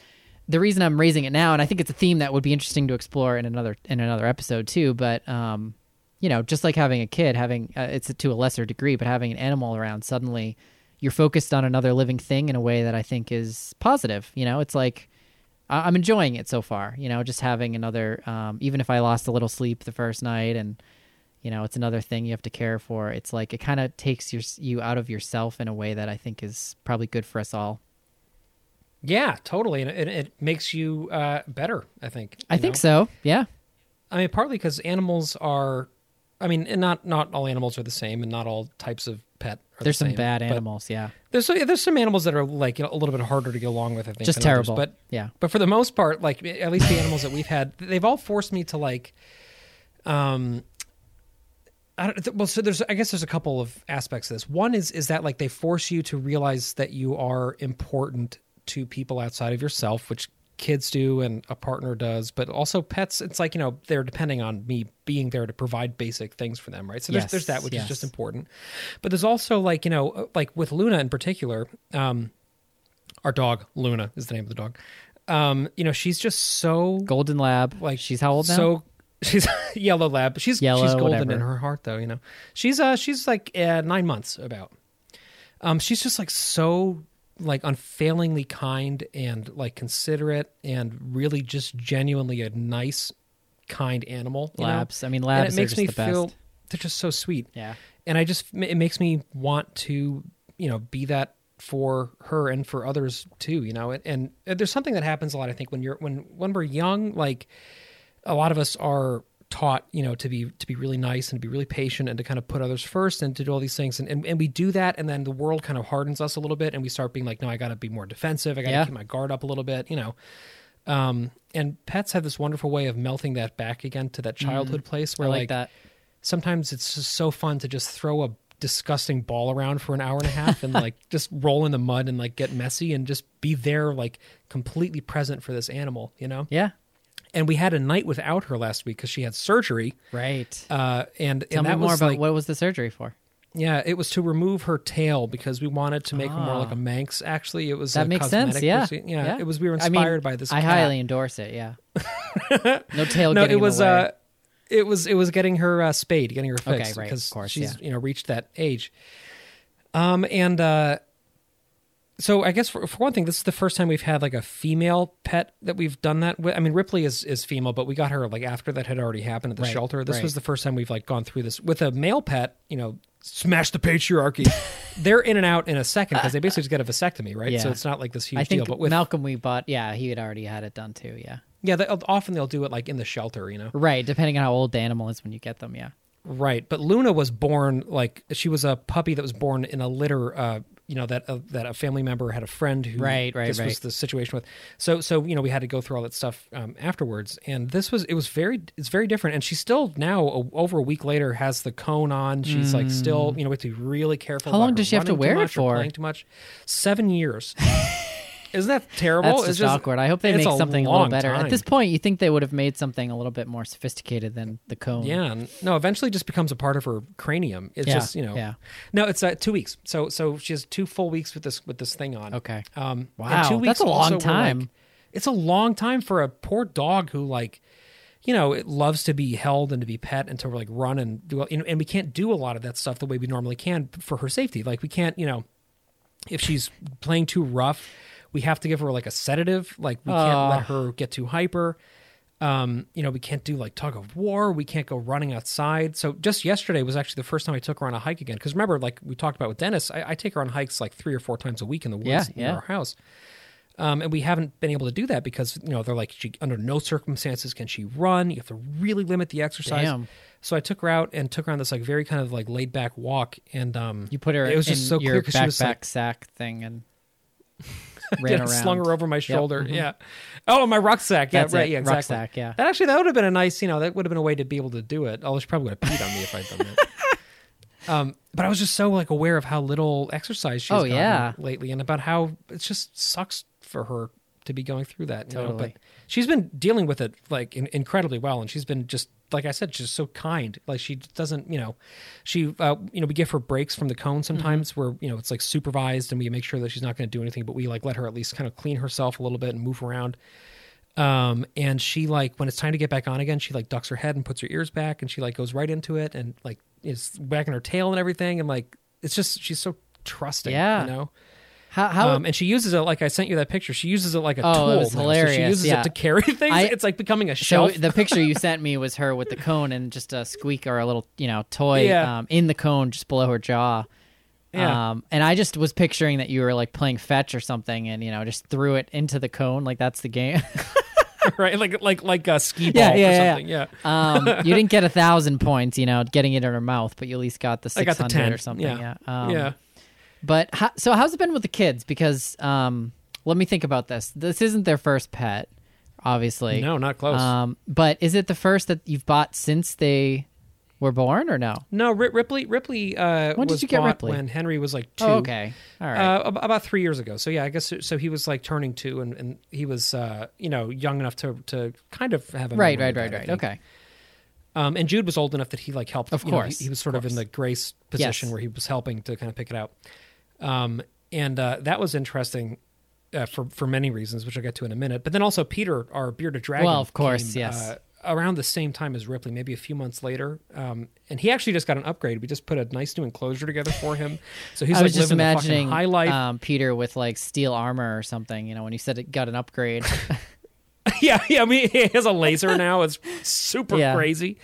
the reason I'm raising it now, and I think it's a theme that would be interesting to explore in another in another episode too, but um, you know, just like having a kid, having uh, it's a, to a lesser degree, but having an animal around, suddenly you're focused on another living thing in a way that I think is positive. You know, it's like I- I'm enjoying it so far. You know, just having another, um, even if I lost a little sleep the first night, and you know, it's another thing you have to care for. It's like it kind of takes your you out of yourself in a way that I think is probably good for us all. Yeah, totally. And it, it makes you uh, better, I think. I know? think so, yeah. I mean, partly because animals are, I mean, and not, not all animals are the same, and not all types of pet are there's the same. There's some bad animals, yeah. There's there's some animals that are like, you know, a little bit harder to get along with, I think. Just terrible, others. But, yeah. But for the most part, like, at least the animals that we've had, they've all forced me to like, um... I don't, well, so there's, I guess there's a couple of aspects to this. One is, is that like they force you to realize that you are important to people outside of yourself, which kids do and a partner does, but also pets. It's like, you know, they're depending on me being there to provide basic things for them, right? So there's, yes, there's that, which yes. is just important. But there's also like, you know, like with Luna in particular, um, our dog, Luna is the name of the dog. Um, you know, she's just so... Golden Lab. Like she's how old now? So she's yellow lab. She's, yellow, she's golden whatever. in her heart though, you know. She's uh, she's like uh, nine months about. Um, she's just like so... like unfailingly kind and like considerate and really just genuinely a nice, kind animal. Labs. You know? I mean, labs and it makes are just me the feel, best. They're just so sweet. Yeah. And I just, it makes me want to, you know, be that for her and for others too, you know, and, and there's something that happens a lot, I think, when you're, when, when we're young, like a lot of us are taught, you know, to be, to be really nice and to be really patient and to kind of put others first and to do all these things. And, and, and we do that. And then the world kind of hardens us a little bit and we start being like, no, I got to be more defensive. I got to yeah. keep my guard up a little bit, you know? Um, and pets have this wonderful way of melting that back again to that childhood mm, place where I like, like that. Sometimes it's just so fun to just throw a disgusting ball around for an hour and a half and like just roll in the mud and like get messy and just be there, like completely present for this animal, you know? Yeah. And we had a night without her last week because she had surgery. Right. Uh, and, and Tell that me more was about like, what was the surgery for? Yeah, it was to remove her tail because we wanted to make oh. her more like a Manx, actually. It was That a makes sense, yeah. yeah. Yeah, it was. We were inspired I mean, by this I cat. highly endorse it, yeah. No tail no, getting it was, in the way. Uh, it, was, it was getting her uh, spayed, getting her fixed. Okay, right, because of course, she's yeah. you know, reached that age. Um, and... Uh, So I guess for, for one thing, this is the first time we've had like a female pet that we've done that with. I mean, Ripley is, is female, but we got her like after that had already happened at the right, shelter. This right. was the first time we've like gone through this with a male pet, you know, smash the patriarchy. They're in and out in a second because they basically just get a vasectomy, right? Yeah. So it's not like this huge I think deal. But with Malcolm we bought, yeah, he had already had it done too, yeah. Yeah, they, often they'll do it like in the shelter, you know? Right, depending on how old the animal is when you get them, yeah. Right, but Luna was born, like, she was a puppy that was born in a litter, uh, you know, that uh, that a family member had a friend who right, right, this right. was the situation with. So, so you know, we had to go through all that stuff um, afterwards. And this was, it was very, it's very different. And she still now, a, over a week later, has the cone on. She's mm. like still, you know, we have to be really careful. How long does she have to wear it for? Playing too much. Seven years. Isn't that terrible? That's just it's just awkward. I hope they make something a, a little better. Time. At this point, you think they would have made something a little bit more sophisticated than the cone. Yeah. No, eventually it just becomes a part of her cranium. It's yeah. just, you know. Yeah. No, it's uh, two weeks. So so she has two full weeks with this with this thing on. Okay. Um, wow. Two weeks That's a long time. Like, it's a long time for a poor dog who, like, you know, it loves to be held and to be pet and to, like, run and do. And we can't do a lot of that stuff the way we normally can for her safety. Like, we can't, you know, if she's playing too rough, we have to give her, like, a sedative. Like, we can't uh, let her get too hyper. Um, you know, we can't do, like, tug of war. We can't go running outside. So just yesterday was actually the first time I took her on a hike again. Because remember, like we talked about with Dennis, I, I take her on hikes, like, three or four times a week in the woods yeah, yeah. near our house. Um, and we haven't been able to do that because, you know, they're like, she, under no circumstances can she run. You have to really limit the exercise. Damn. So I took her out and took her on this, like, very kind of, like, laid back walk. And um, you put her it was in just so your clear, backpack she was, like, sack thing and ran around. Slung her over my shoulder. Yep. Mm-hmm. Yeah. Oh, my rucksack. Yeah, That's right. It. Yeah, exactly. Rucksack, yeah. That actually, that would have been a nice, you know, that would have been a way to be able to do it. Although she probably would have peed on me if I'd done that. Um, but I was just so, like, aware of how little exercise she's oh, gotten yeah. lately and about how it just sucks for her to be going through that. Totally. You know? But she's been dealing with it, like, in- incredibly well. And she's been just, like I said, she's so kind. Like, she doesn't, you know, she, uh, you know, we give her breaks from the cone sometimes mm-hmm. where, you know, it's, like, supervised and we make sure that she's not going to do anything, but we, like, let her at least kind of clean herself a little bit and move around. Um, and she, like, when it's time to get back on again, she, like, ducks her head and puts her ears back and she, like, goes right into it and, like, is wagging her tail and everything. And, like, it's just, she's so trusting, yeah. you know? How, how um, and she uses it, like I sent you that picture, she uses it like a oh, tool. Oh, it was hilarious. So she uses yeah. it to carry things. I, it's like becoming a shelf. So the picture you sent me was her with the cone and just a squeak or a little, you know, toy yeah. um, in the cone just below her jaw. Yeah. Um, and I just was picturing that you were, like, playing fetch or something and, you know, just threw it into the cone. Like, that's the game. Right, like like like a ski ball yeah, yeah, or something. Yeah, yeah. Um, you didn't get a thousand points, you know, getting it in her mouth, but you at least got the six hundred or something. Yeah, yeah. Um, yeah. But how, so, how's it been with the kids? Because um, let me think about this. This isn't their first pet, obviously. No, not close. Um, but is it the first that you've bought since they were born, or no? No, Ripley. Ripley. Uh, when did was you get Ripley? When Henry was like two. Oh, okay, all right. Uh, about three years ago. So yeah, I guess so. He was like turning two, and, and he was uh, you know, young enough to to kind of have a right, right, right, right. Okay. Um, and Jude was old enough that he like helped. Of course, you know, he, he was sort of, of in the Grace position yes. where he was helping to kind of pick it out. Um, and uh, that was interesting uh, for for many reasons, which I'll get to in a minute. But then also Peter, our bearded dragon. Well, of course, came, yes. Uh, around the same time as Ripley, maybe a few months later. Um, and he actually just got an upgrade. We just put a nice new enclosure together for him. So he's I like was living just imagining, the fucking high life. Um, Peter with like steel armor or something, you know, when you said it got an upgrade. yeah, yeah. I mean, he has a laser now. It's super yeah. crazy.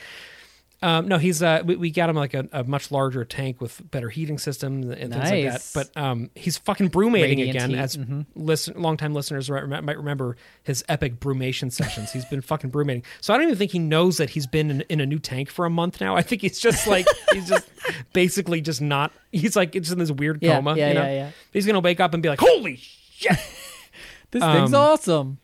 Um, no, he's uh, we, we got him like a, a much larger tank with better heating system and nice. things like that. But um, he's fucking brumating Radiant again, heat. as mm-hmm. listen, long-time listeners might remember his epic brumation sessions. He's been fucking brumating. So I don't even think he knows that he's been in, in a new tank for a month now. I think he's just like he's just basically just not. He's like it's in this weird yeah, coma. Yeah, you know? yeah, yeah. He's gonna wake up and be like, "Holy shit, this um, thing's awesome."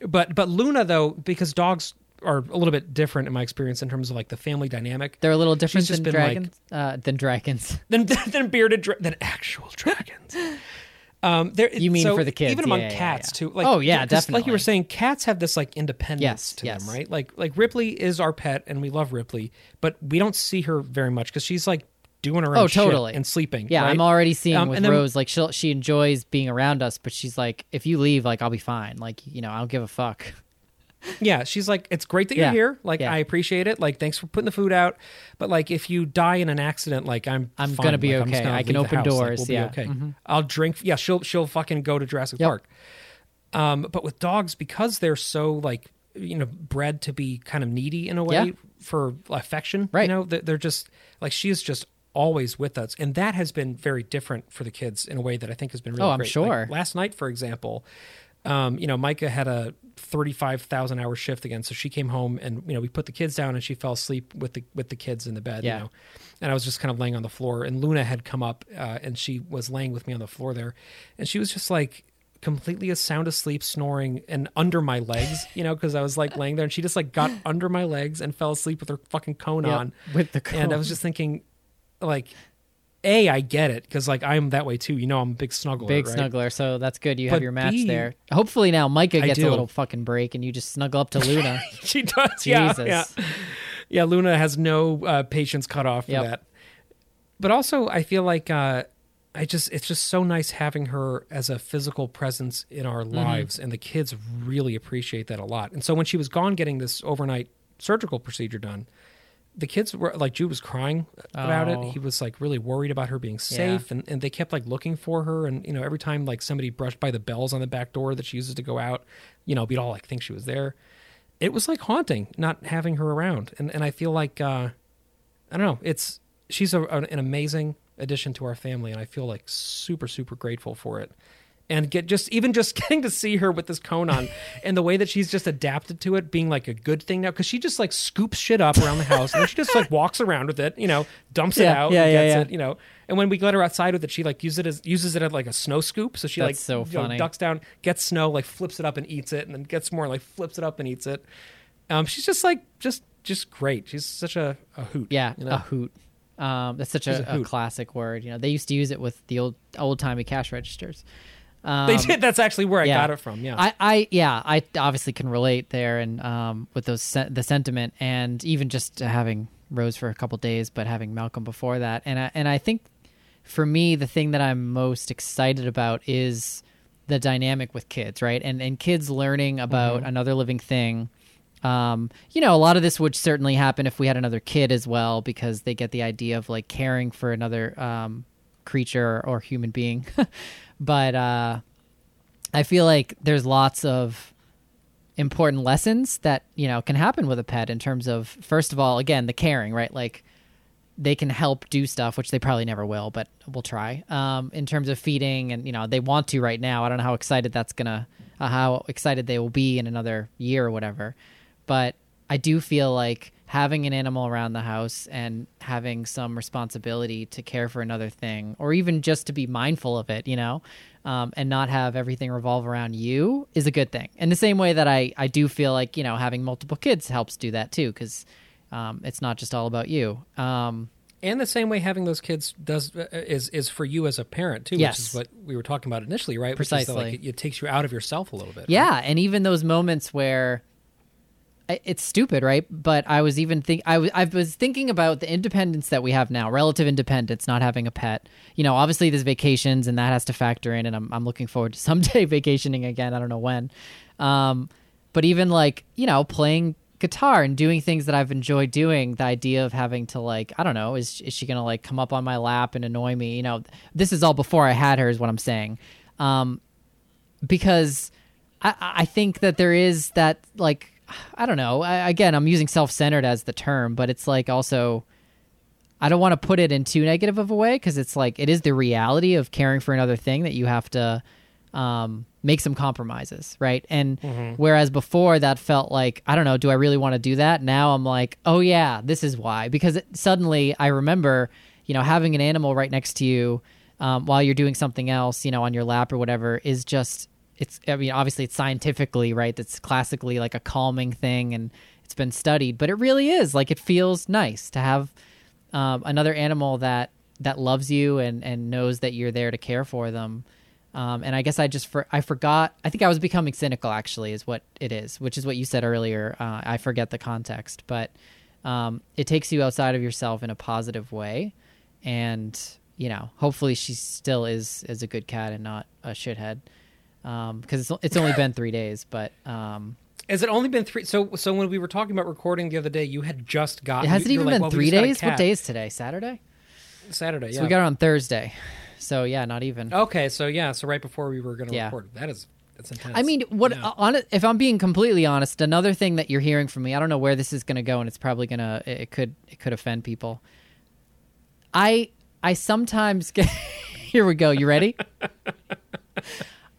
But but Luna though, because dogs are a little bit different in my experience in terms of like the family dynamic. They're a little different than dragons, like, uh, than dragons, than than bearded, dra- than actual dragons. Um, you mean so for the kids, even yeah, among yeah, cats yeah. too. Like, oh yeah, definitely. Like you were saying, cats have this like independence yes, to yes. them, right? Like like Ripley is our pet, and we love Ripley, but we don't see her very much because she's like doing her own oh, totally. shit and sleeping. Yeah, right? I'm already seeing um, with then, Rose, like she she enjoys being around us, but she's like, if you leave, like I'll be fine. Like you know, I don't give a fuck. Yeah, she's like, it's great that yeah. you're here. Like, yeah. I appreciate it. Like, thanks for putting the food out. But like, if you die in an accident, like I'm, I'm fine. gonna be like, okay. I can open doors. Like, we'll yeah, be okay. Mm-hmm. I'll drink. Yeah, she'll she'll fucking go to Jurassic yep. Park. Um, but with dogs, because they're so like, you know, bred to be kind of needy in a way yeah. for affection. Right. You know, they're just like she is just always with us, and that has been very different for the kids in a way that I think has been really. Oh, I'm great. sure. Like, last night, for example. Um, you know, Micah had a thirty-five thousand hour shift again. So she came home and, you know, we put the kids down and she fell asleep with the, with the kids in the bed, yeah. you know, and I was just kind of laying on the floor and Luna had come up uh, and she was laying with me on the floor there. And she was just like completely as sound asleep, snoring and under my legs, you know, cause I was like laying there and she just like got under my legs and fell asleep with her fucking cone yep, on. With the cone. And I was just thinking like, A, I get it, because like I'm that way too. You know, I'm a big snuggler. Big right? snuggler, so that's good. You but have your match B, there. Hopefully now Micah gets a little fucking break and you just snuggle up to Luna. She does, Jesus. yeah. Yeah, yeah Luna has no uh, patience cut off for yep. that. But also, I feel like uh, I just it's just so nice having her as a physical presence in our lives, mm-hmm. and the kids really appreciate that a lot. And so when she was gone getting this overnight surgical procedure done, the kids were like, Jude was crying about oh. it. He was like really worried about her being safe, yeah. and, and they kept like looking for her. And you know, every time like somebody brushed by the bells on the back door that she uses to go out, you know, we'd all like think she was there. It was like haunting not having her around, and and I feel like uh, I don't know, it's. She's a, an amazing addition to our family, and I feel like super, super grateful for it. And get just even just getting to see her with this cone on, and the way that she's just adapted to it being like a good thing now, because she just like scoops shit up around the house, and then she just like walks around with it, you know, dumps yeah, it out, yeah, and yeah, gets yeah. it, you know. And when we let her outside with it, she like uses it as uses it as like a snow scoop. So she That's like so funny. Know, ducks down, gets snow, like flips it up and eats it, and then gets more, like flips it up and eats it. Um, she's just like just just great. She's such a, a hoot. Yeah, you know? a hoot. Um, that's such a, a, a classic word. You know, they used to use it with the old old timey cash registers. Um, they did. That's actually where I yeah. got it from. Yeah, I, I, yeah, I obviously can relate there, and um, with those sen- the sentiment, and even just having Rose for a couple days, but having Malcolm before that, and I, and I think for me the thing that I'm most excited about is the dynamic with kids, right? And and kids learning about mm-hmm. another living thing. Um, you know, a lot of this would certainly happen if we had another kid as well, because they get the idea of like caring for another um, creature or human being. But uh, I feel like there's lots of important lessons that, you know, can happen with a pet in terms of, first of all, again, the caring, right? Like they can help do stuff, which they probably never will, but we'll try um, in terms of feeding. And, you know, they want to right now. I don't know how excited that's going to uh, how excited they will be in another year or whatever. But I do feel like having an animal around the house and having some responsibility to care for another thing, or even just to be mindful of it, you know, um, and not have everything revolve around you is a good thing. In the same way that I, I do feel like, you know, having multiple kids helps do that too, because um, it's not just all about you. Um, and the same way having those kids does uh, is is for you as a parent too, yes. which is what we were talking about initially, right? Precisely. Which is that, like, it, it takes you out of yourself a little bit. Yeah, right? And even those moments where... It's stupid, right? But I was even think I, w- I was thinking about the independence that we have now, relative independence, not having a pet. You know, obviously there's vacations and that has to factor in, and I'm I'm looking forward to someday vacationing again. I don't know when. Um, but even like, you know, playing guitar and doing things that I've enjoyed doing, the idea of having to like, I don't know, is is she going to like come up on my lap and annoy me? You know, this is all before I had her is what I'm saying. Um, because I, I think that there is that like, I don't know. I, again, I'm using self-centered as the term, but it's like also, I don't want to put it in too negative of a way, because it's like it is the reality of caring for another thing that you have to um, make some compromises, right? And mm-hmm. whereas before that felt like, I don't know, do I really want to do that? Now I'm like, oh yeah, this is why. Because it, suddenly I remember, you know, having an animal right next to you um, while you're doing something else, you know, on your lap or whatever is just... It's, I mean, obviously it's scientifically, right? That's classically like a calming thing and it's been studied, but it really is like, it feels nice to have um, another animal that, that loves you and, and knows that you're there to care for them. Um, and I guess I just, for, I forgot, I think I was becoming cynical actually is what it is, which is what you said earlier. Uh, I forget the context, but um, it takes you outside of yourself in a positive way. And, you know, hopefully she still is, is a good cat and not a shithead. Um, cause it's, it's only been three days, but, um, has it only been three? So, so when we were talking about recording the other day, you had just gotten, has it even like, been well, three days? What day is today? Saturday? Saturday. Yeah. So we got it on Thursday. So yeah, not even. Okay. So yeah. So right before we were going to yeah. record, that is, that's intense. I mean, what, yeah. on, if I'm being completely honest, another thing that you're hearing from me, I don't know where this is going to go, and it's probably going to, it could, it could offend people. I, I sometimes get, here we go. You ready?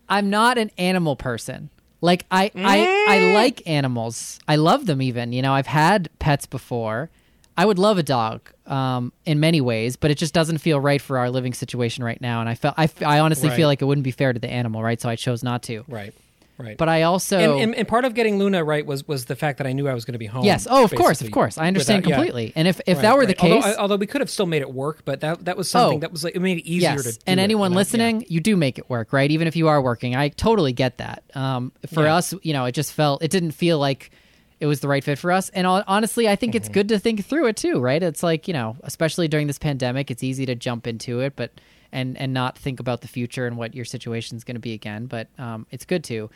I'm not an animal person. Like I, I, I like animals. I love them even, you know, I've had pets before. I would love a dog um, in many ways, but it just doesn't feel right for our living situation right now. And I felt, I, I honestly right. feel like it wouldn't be fair to the animal. Right. So I chose not to. Right. Right. But I also... And, and, and part of getting Luna right was, was the fact that I knew I was going to be home. Yes. Oh, of course, of course. I understand without, completely. Yeah. And if, if right, that were right. the case... Although, I, although we could have still made it work, but that that was something oh, that was like, it made it easier yes. to do. And anyone it, listening, yeah. you do make it work, right? Even if you are working. I totally get that. Um, for yeah. us, you know, it just felt... It didn't feel like it was the right fit for us. And honestly, I think mm-hmm. it's good to think through it too, right? It's like, you know, especially during this pandemic, it's easy to jump into it, but... and and not think about the future and what your situation's going to be again. But um, it's good to.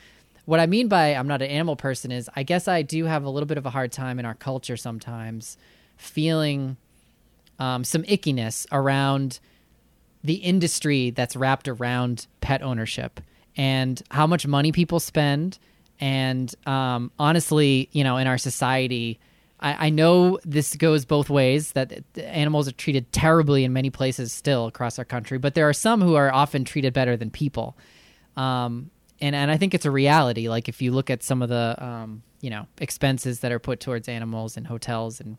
What I mean by I'm not an animal person is I guess I do have a little bit of a hard time in our culture sometimes feeling um, some ickiness around the industry that's wrapped around pet ownership and how much money people spend. And um, honestly, you know, in our society, I know this goes both ways, that animals are treated terribly in many places still across our country, but there are some who are often treated better than people. Um, and, and I think it's a reality. Like if you look at some of the, um, you know, expenses that are put towards animals and hotels and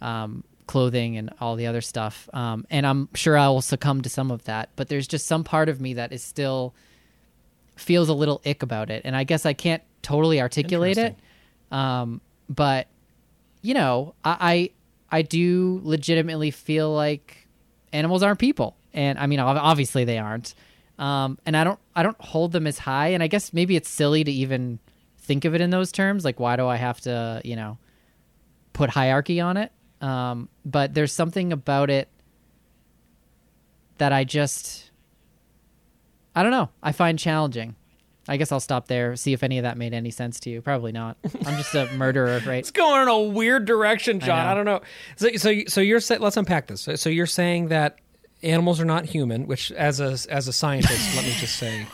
um, clothing and all the other stuff. Um, and I'm sure I will succumb to some of that, but there's just some part of me that is still feels a little ick about it. And I guess I can't totally articulate it. Um, but you know, I, I I do legitimately feel like animals aren't people, and I mean, obviously they aren't. Um, and I don't I don't hold them as high. And I guess maybe it's silly to even think of it in those terms. Like, why do I have to, you know, put hierarchy on it? Um, but there's something about it that I just I don't know. I find challenging. I guess I'll stop there, see if any of that made any sense to you. Probably not. I'm just a murderer, right? It's going in a weird direction, John. I, I don't know. So, so, so you're say, let's unpack this. So, so you're saying that animals are not human, which as a, as a scientist, let me just say,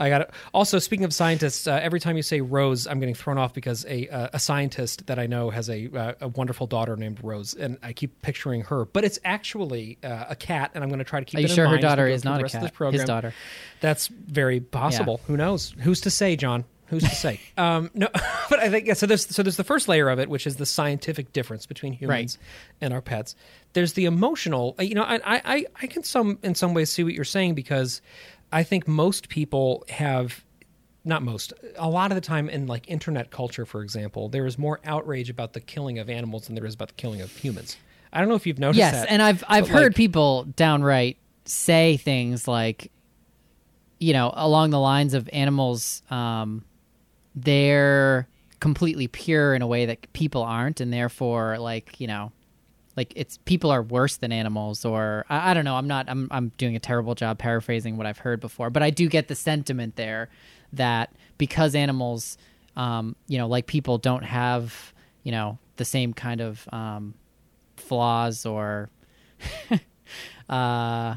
I got it. Also, speaking of scientists, uh, every time you say Rose, I'm getting thrown off because a uh, a scientist that I know has a uh, a wonderful daughter named Rose, and I keep picturing her, but it's actually uh, a cat, and I'm going to try to keep. Are it you in sure mind her daughter is not a cat? His daughter. That's very possible. Yeah. Who knows? Who's to say, John? Who's to say? um, no, but I think yeah, so. There's so there's the first layer of it, which is the scientific difference between humans right. and our pets. There's the emotional. You know, I I I can some in some ways see what you're saying because. I think most people have, not most, a lot of the time in like internet culture, for example, there is more outrage about the killing of animals than there is about the killing of humans. I don't know if you've noticed yes, that. Yes, and I've I've heard like, people downright say things like, you know, along the lines of animals, um, they're completely pure in a way that people aren't, and therefore, like, you know, like it's people are worse than animals, or I, I don't know. I'm not. I'm. I'm doing a terrible job paraphrasing what I've heard before, but I do get the sentiment there that because animals, um, you know, like people, don't have, you know, the same kind of um, flaws or uh,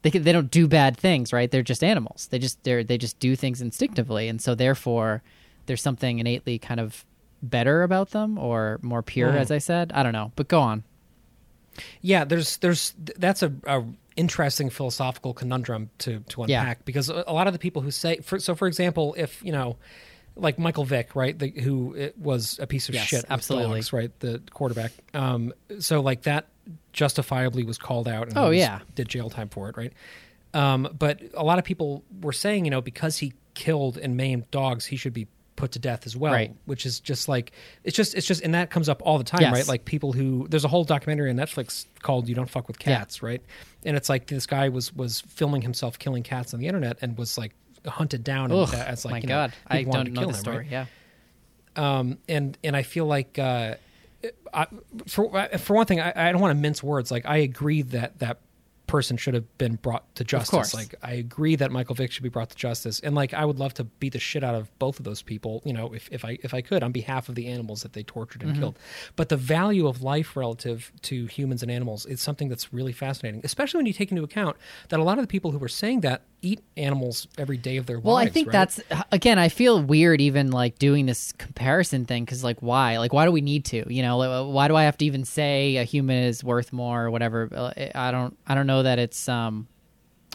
they can, they don't do bad things, right? They're just animals. They just they they just do things instinctively, and so therefore, there's something innately kind of better about them or more pure, mm. as I said. I don't know, but go on. Yeah, there's there's that's a, a interesting philosophical conundrum to to unpack yeah. because a lot of the people who say for, so for example if you know like Michael Vick right the, who it was a piece of yes, shit absolutely dogs, right the quarterback um so like that justifiably was called out and oh yeah did jail time for it right um but a lot of people were saying you know because he killed and maimed dogs he should be put to death as well, right. which is just like it's just it's just and that comes up all the time, yes. right? Like people who there's a whole documentary on Netflix called "You Don't Fuck with Cats," yeah. right? And it's like this guy was was filming himself killing cats on the internet and was like hunted down Ugh, and as like my you know, God, I don't know the him, story. Right? Yeah, um, and and I feel like uh, I, for for one thing, I, I don't want to mince words. Like I agree that that. person should have been brought to justice. Like I agree that Michael Vick should be brought to justice, and like I would love to beat the shit out of both of those people, you know, if, if I if I could on behalf of the animals that they tortured and mm-hmm. killed. But the value of life relative to humans and animals is something that's really fascinating, especially when you take into account that a lot of the people who were saying that eat animals every day of their well, lives. Well, I think right? that's again, I feel weird even like doing this comparison thing because like why? Like why do we need to? You know, like, why do I have to even say a human is worth more or whatever? I don't I don't know. that it's um,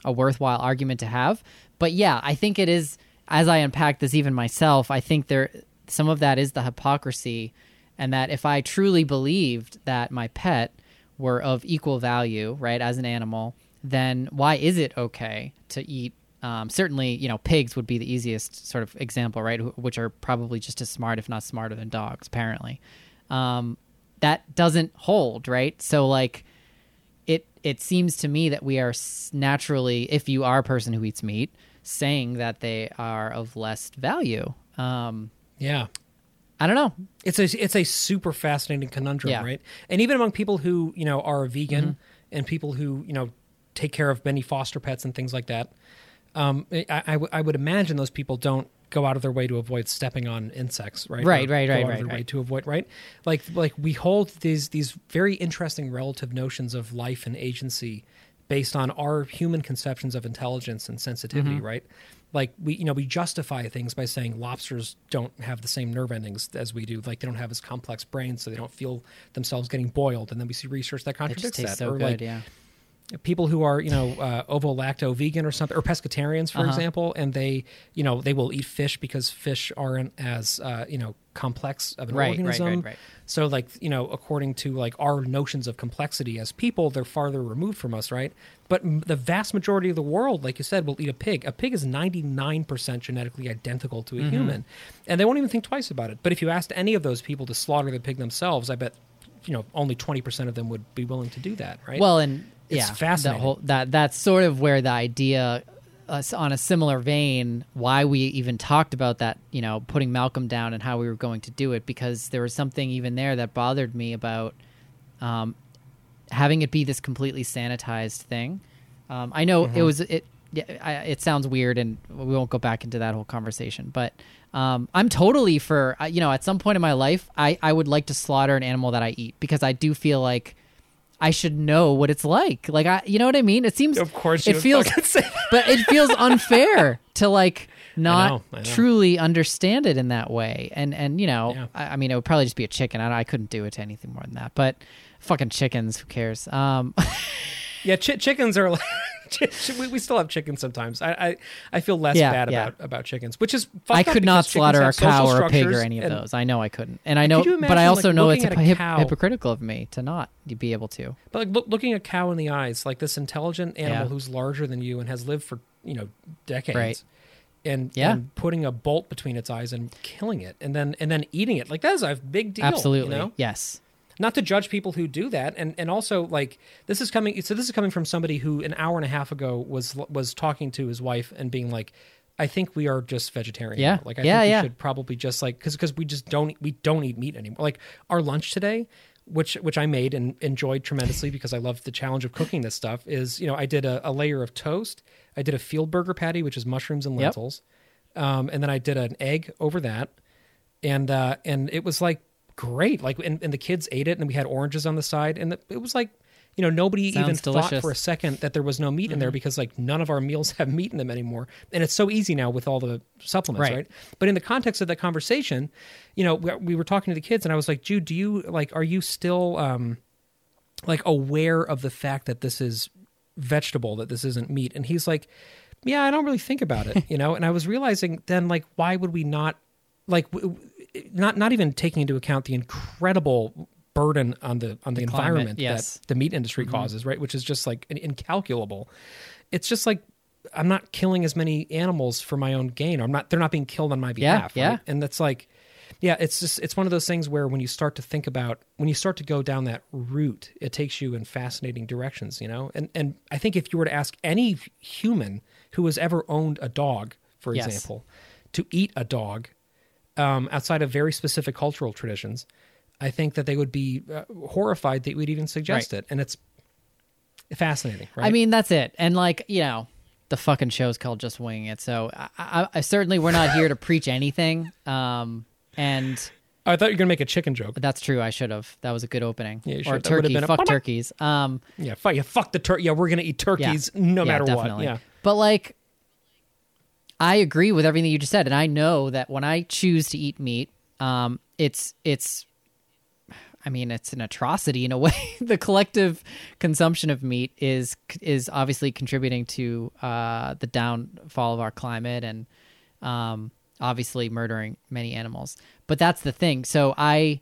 a worthwhile argument to have. But yeah, I think it is, as I unpack this even myself, I think there some of that is the hypocrisy, and that if I truly believed that my pet were of equal value, right, as an animal, then why is it okay to eat Um, certainly, you know, pigs would be the easiest sort of example, right? Which are probably just as smart, if not smarter than dogs, apparently. Um, that doesn't hold, right? So, like, it it seems to me that we are naturally, if you are a person who eats meat, saying that they are of less value. Um, yeah. I don't know. It's a it's a super fascinating conundrum, yeah. right? And even among people who, you know, are vegan mm-hmm. and people who, you know, take care of many foster pets and things like that, um, I, I, w- I would imagine those people don't go out of their way to avoid stepping on insects, right? Right, or right, go right, out right, of their right. way to avoid, right? Like like we hold these these very interesting relative notions of life and agency based on our human conceptions of intelligence and sensitivity, mm-hmm. right? Like we, you know, we justify things by saying lobsters don't have the same nerve endings as we do. Like they don't have as complex brains, so they don't feel themselves getting boiled. And then we see research that contradicts that. So or good, like yeah. people who are, you know, uh, ovo-lacto vegan or something, or pescatarians, for uh-huh. example, and they, you know, they will eat fish because fish aren't as, uh, you know, complex of an right, organism. Right, right, right. So like, you know, according to like our notions of complexity as people, they're farther removed from us, right? But m- the vast majority of the world, like you said, will eat a pig. A pig is ninety-nine percent genetically identical to a mm-hmm. human, and they won't even think twice about it. But if you asked any of those people to slaughter the pig themselves, I bet, you know, only twenty percent of them would be willing to do that, right? Well, and it's yeah, fascinating. That, whole, that that's sort of where the idea... Uh, on a similar vein, why we even talked about that, you know, putting Malcolm down and how we were going to do it, because there was something even there that bothered me about um, having it be this completely sanitized thing. Um, I know mm-hmm. it was it. Yeah, I, it sounds weird, and we won't go back into that whole conversation. But um, I'm totally for, you know, at some point in my life, I, I would like to slaughter an animal that I eat, because I do feel like I should know what it's like. Like, I, you know what I mean? It seems, of course, you it feels, but it feels unfair to like not I know, I know. truly understand it in that way. And, and, you know, yeah. I, I mean, it would probably just be a chicken. I, I couldn't do it to anything more than that, but fucking chickens, who cares? Um, yeah. Ch- chickens are like, we, we still have chickens sometimes. I, I, I feel less yeah, bad yeah. about, about chickens, which is I could not slaughter a cow or a pig or any of those. I know I couldn't, and I know, imagine, but I also like, know it's a a hip, hypocritical of me to not be able to. But like look, looking a cow in the eyes, like this intelligent animal yeah. who's larger than you and has lived for you know decades, right. and yeah. and putting a bolt between its eyes and killing it, and then and then eating it, like that is a big deal. Absolutely, you know? Yes. Not to judge people who do that, and, and also like this is coming. So this is coming from somebody who an hour and a half ago was was talking to his wife and being like, "I think we are just vegetarian. Yeah, now. like I yeah, think yeah. we should probably just like because because we just don't we don't eat meat anymore. Like our lunch today, which which I made and enjoyed tremendously because I loved the challenge of cooking this stuff. Is you know I did a, a layer of toast, I did a field burger patty, which is mushrooms and lentils, yep. um, and then I did an egg over that, and uh, and it was like. Great. Like, and, and the kids ate it, and we had oranges on the side, and the, it was like, you know, nobody Sounds even delicious. Thought for a second that there was no meat mm-hmm. in there, because like none of our meals have meat in them anymore. And it's so easy now with all the supplements, right? right? But in the context of that conversation, you know, we, we were talking to the kids, and I was like, Jude, do you like, are you still um, like aware of the fact that this is vegetable, that this isn't meat? And he's like, yeah, I don't really think about it, you know? And I was realizing then, like, why would we not, like, w- Not not even taking into account the incredible burden on the on the, the environment climate, yes. that the meat industry mm-hmm. causes, right? Which is just like incalculable. It's just like I'm not killing as many animals for my own gain. I'm not; they're not being killed on my behalf. Yeah, yeah. Right? And that's like, yeah, it's just it's one of those things where when you start to think about when you start to go down that route, it takes you in fascinating directions, you know. And and I think if you were to ask any human who has ever owned a dog, for yes. example, to eat a dog. Um, outside of very specific cultural traditions, I think that they would be uh, horrified that we'd even suggest right. it. And it's fascinating, right? I mean, that's it. And like, you know, the fucking show's called Just Winging It. So I, I, I certainly we're not here to preach anything. Um, and I thought you were going to make a chicken joke. That's true. I should have. That was a good opening. Yeah, you should. Or turkey. Been fuck a... turkeys. Um, yeah, fuck, yeah, fuck the turkey. Yeah, we're going to eat turkeys yeah. no yeah, matter definitely. What. Yeah, but like... I agree with everything you just said, and I know that when I choose to eat meat, um, it's it's, I mean, it's an atrocity in a way. The collective consumption of meat is is obviously contributing to uh, the downfall of our climate, and um, obviously murdering many animals. But that's the thing. So I,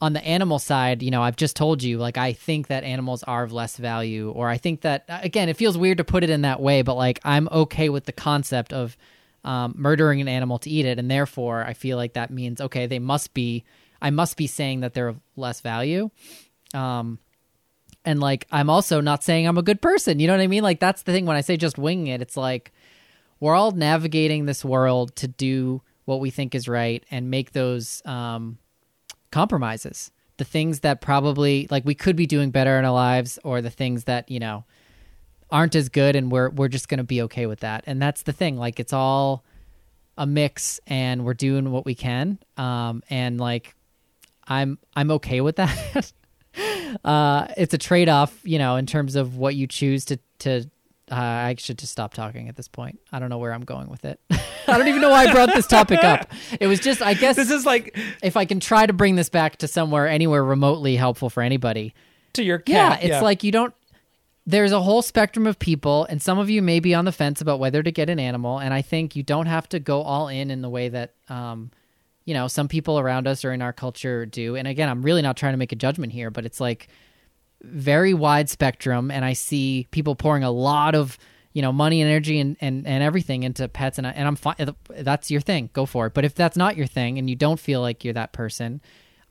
on the animal side, you know, I've just told you, like, I think that animals are of less value, or I think that, again, it feels weird to put it in that way, but like, I'm okay with the concept of um, murdering an animal to eat it. And therefore I feel like that means, okay, they must be, I must be saying that they're of less value. Um, and like, I'm also not saying I'm a good person. You know what I mean? Like, that's the thing when I say just wing it, it's like, we're all navigating this world to do what we think is right and make those, um, compromises, the things that probably like we could be doing better in our lives, or the things that, you know, aren't as good, and we're we're just going to be okay with that. And that's the thing, like, it's all a mix and we're doing what we can, um and like i'm i'm okay with that. Uh it's a trade-off, you know, in terms of what you choose to to Uh, I should just stop talking at this point. I don't know where I'm going with it. I don't even know why I brought this topic up. It was just, I guess, this is like, if I can try to bring this back to somewhere, anywhere remotely helpful for anybody. To your cat. Yeah, it's yeah. like you don't, there's a whole spectrum of people, and some of you may be on the fence about whether to get an animal, and I think you don't have to go all in in the way that, um, you know, some people around us or in our culture do. And again, I'm really not trying to make a judgment here, but it's like, very wide spectrum, and I see people pouring a lot of, you know, money and energy and, and, and everything into pets, and, I, and I'm fine. That's your thing. Go for it. But if that's not your thing and you don't feel like you're that person,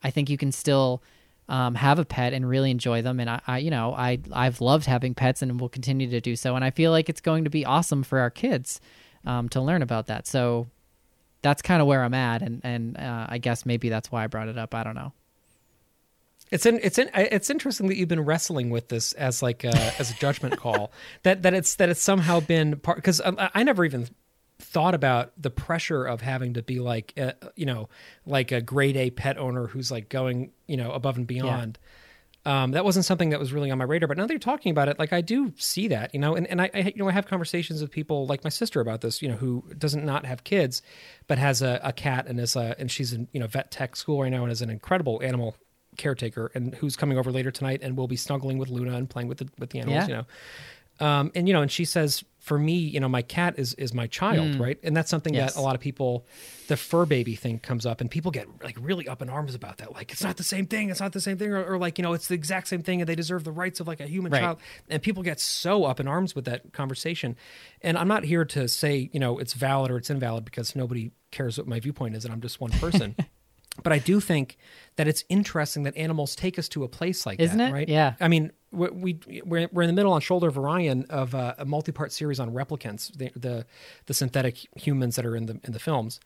I think you can still um, have a pet and really enjoy them. And I, I you know, I, I've loved having pets and will continue to do so. And I feel like it's going to be awesome for our kids um, to learn about that. So that's kind of where I'm at. And, and uh, I guess maybe that's why I brought it up. I don't know. It's in, it's in, it's interesting that you've been wrestling with this as like a, as a judgment call that that it's that it's somehow been part, because I, I never even thought about the pressure of having to be like a, you know, like a grade A pet owner who's like going, you know, above and beyond. Yeah. Um, that wasn't something that was really on my radar. But now that you're talking about it, like I do see that, you know, and and I, I you know I have conversations with people like my sister about this, you know, who doesn't not have kids, but has a, a cat and is a and she's in, you know, vet tech school right now and is an incredible animal caretaker, and who's coming over later tonight and will be snuggling with Luna and playing with the with the animals, yeah. you know. Um, and, you know, and she says, for me, you know, my cat is is my child, mm. right? And that's something yes. that a lot of people, the fur baby thing comes up, and people get like really up in arms about that. Like, it's not the same thing. It's not the same thing. Or, or like, you know, it's the exact same thing and they deserve the rights of like a human right. child. And people get so up in arms with that conversation. And I'm not here to say, you know, it's valid or it's invalid, because nobody cares what my viewpoint is and I'm just one person. But I do think that it's interesting that animals take us to a place like Isn't that, it? Right? Yeah. I mean, we, we we're, we're in the middle on Shoulder of Orion of a, a multi-part series on replicants, the, the the synthetic humans that are in the in the films,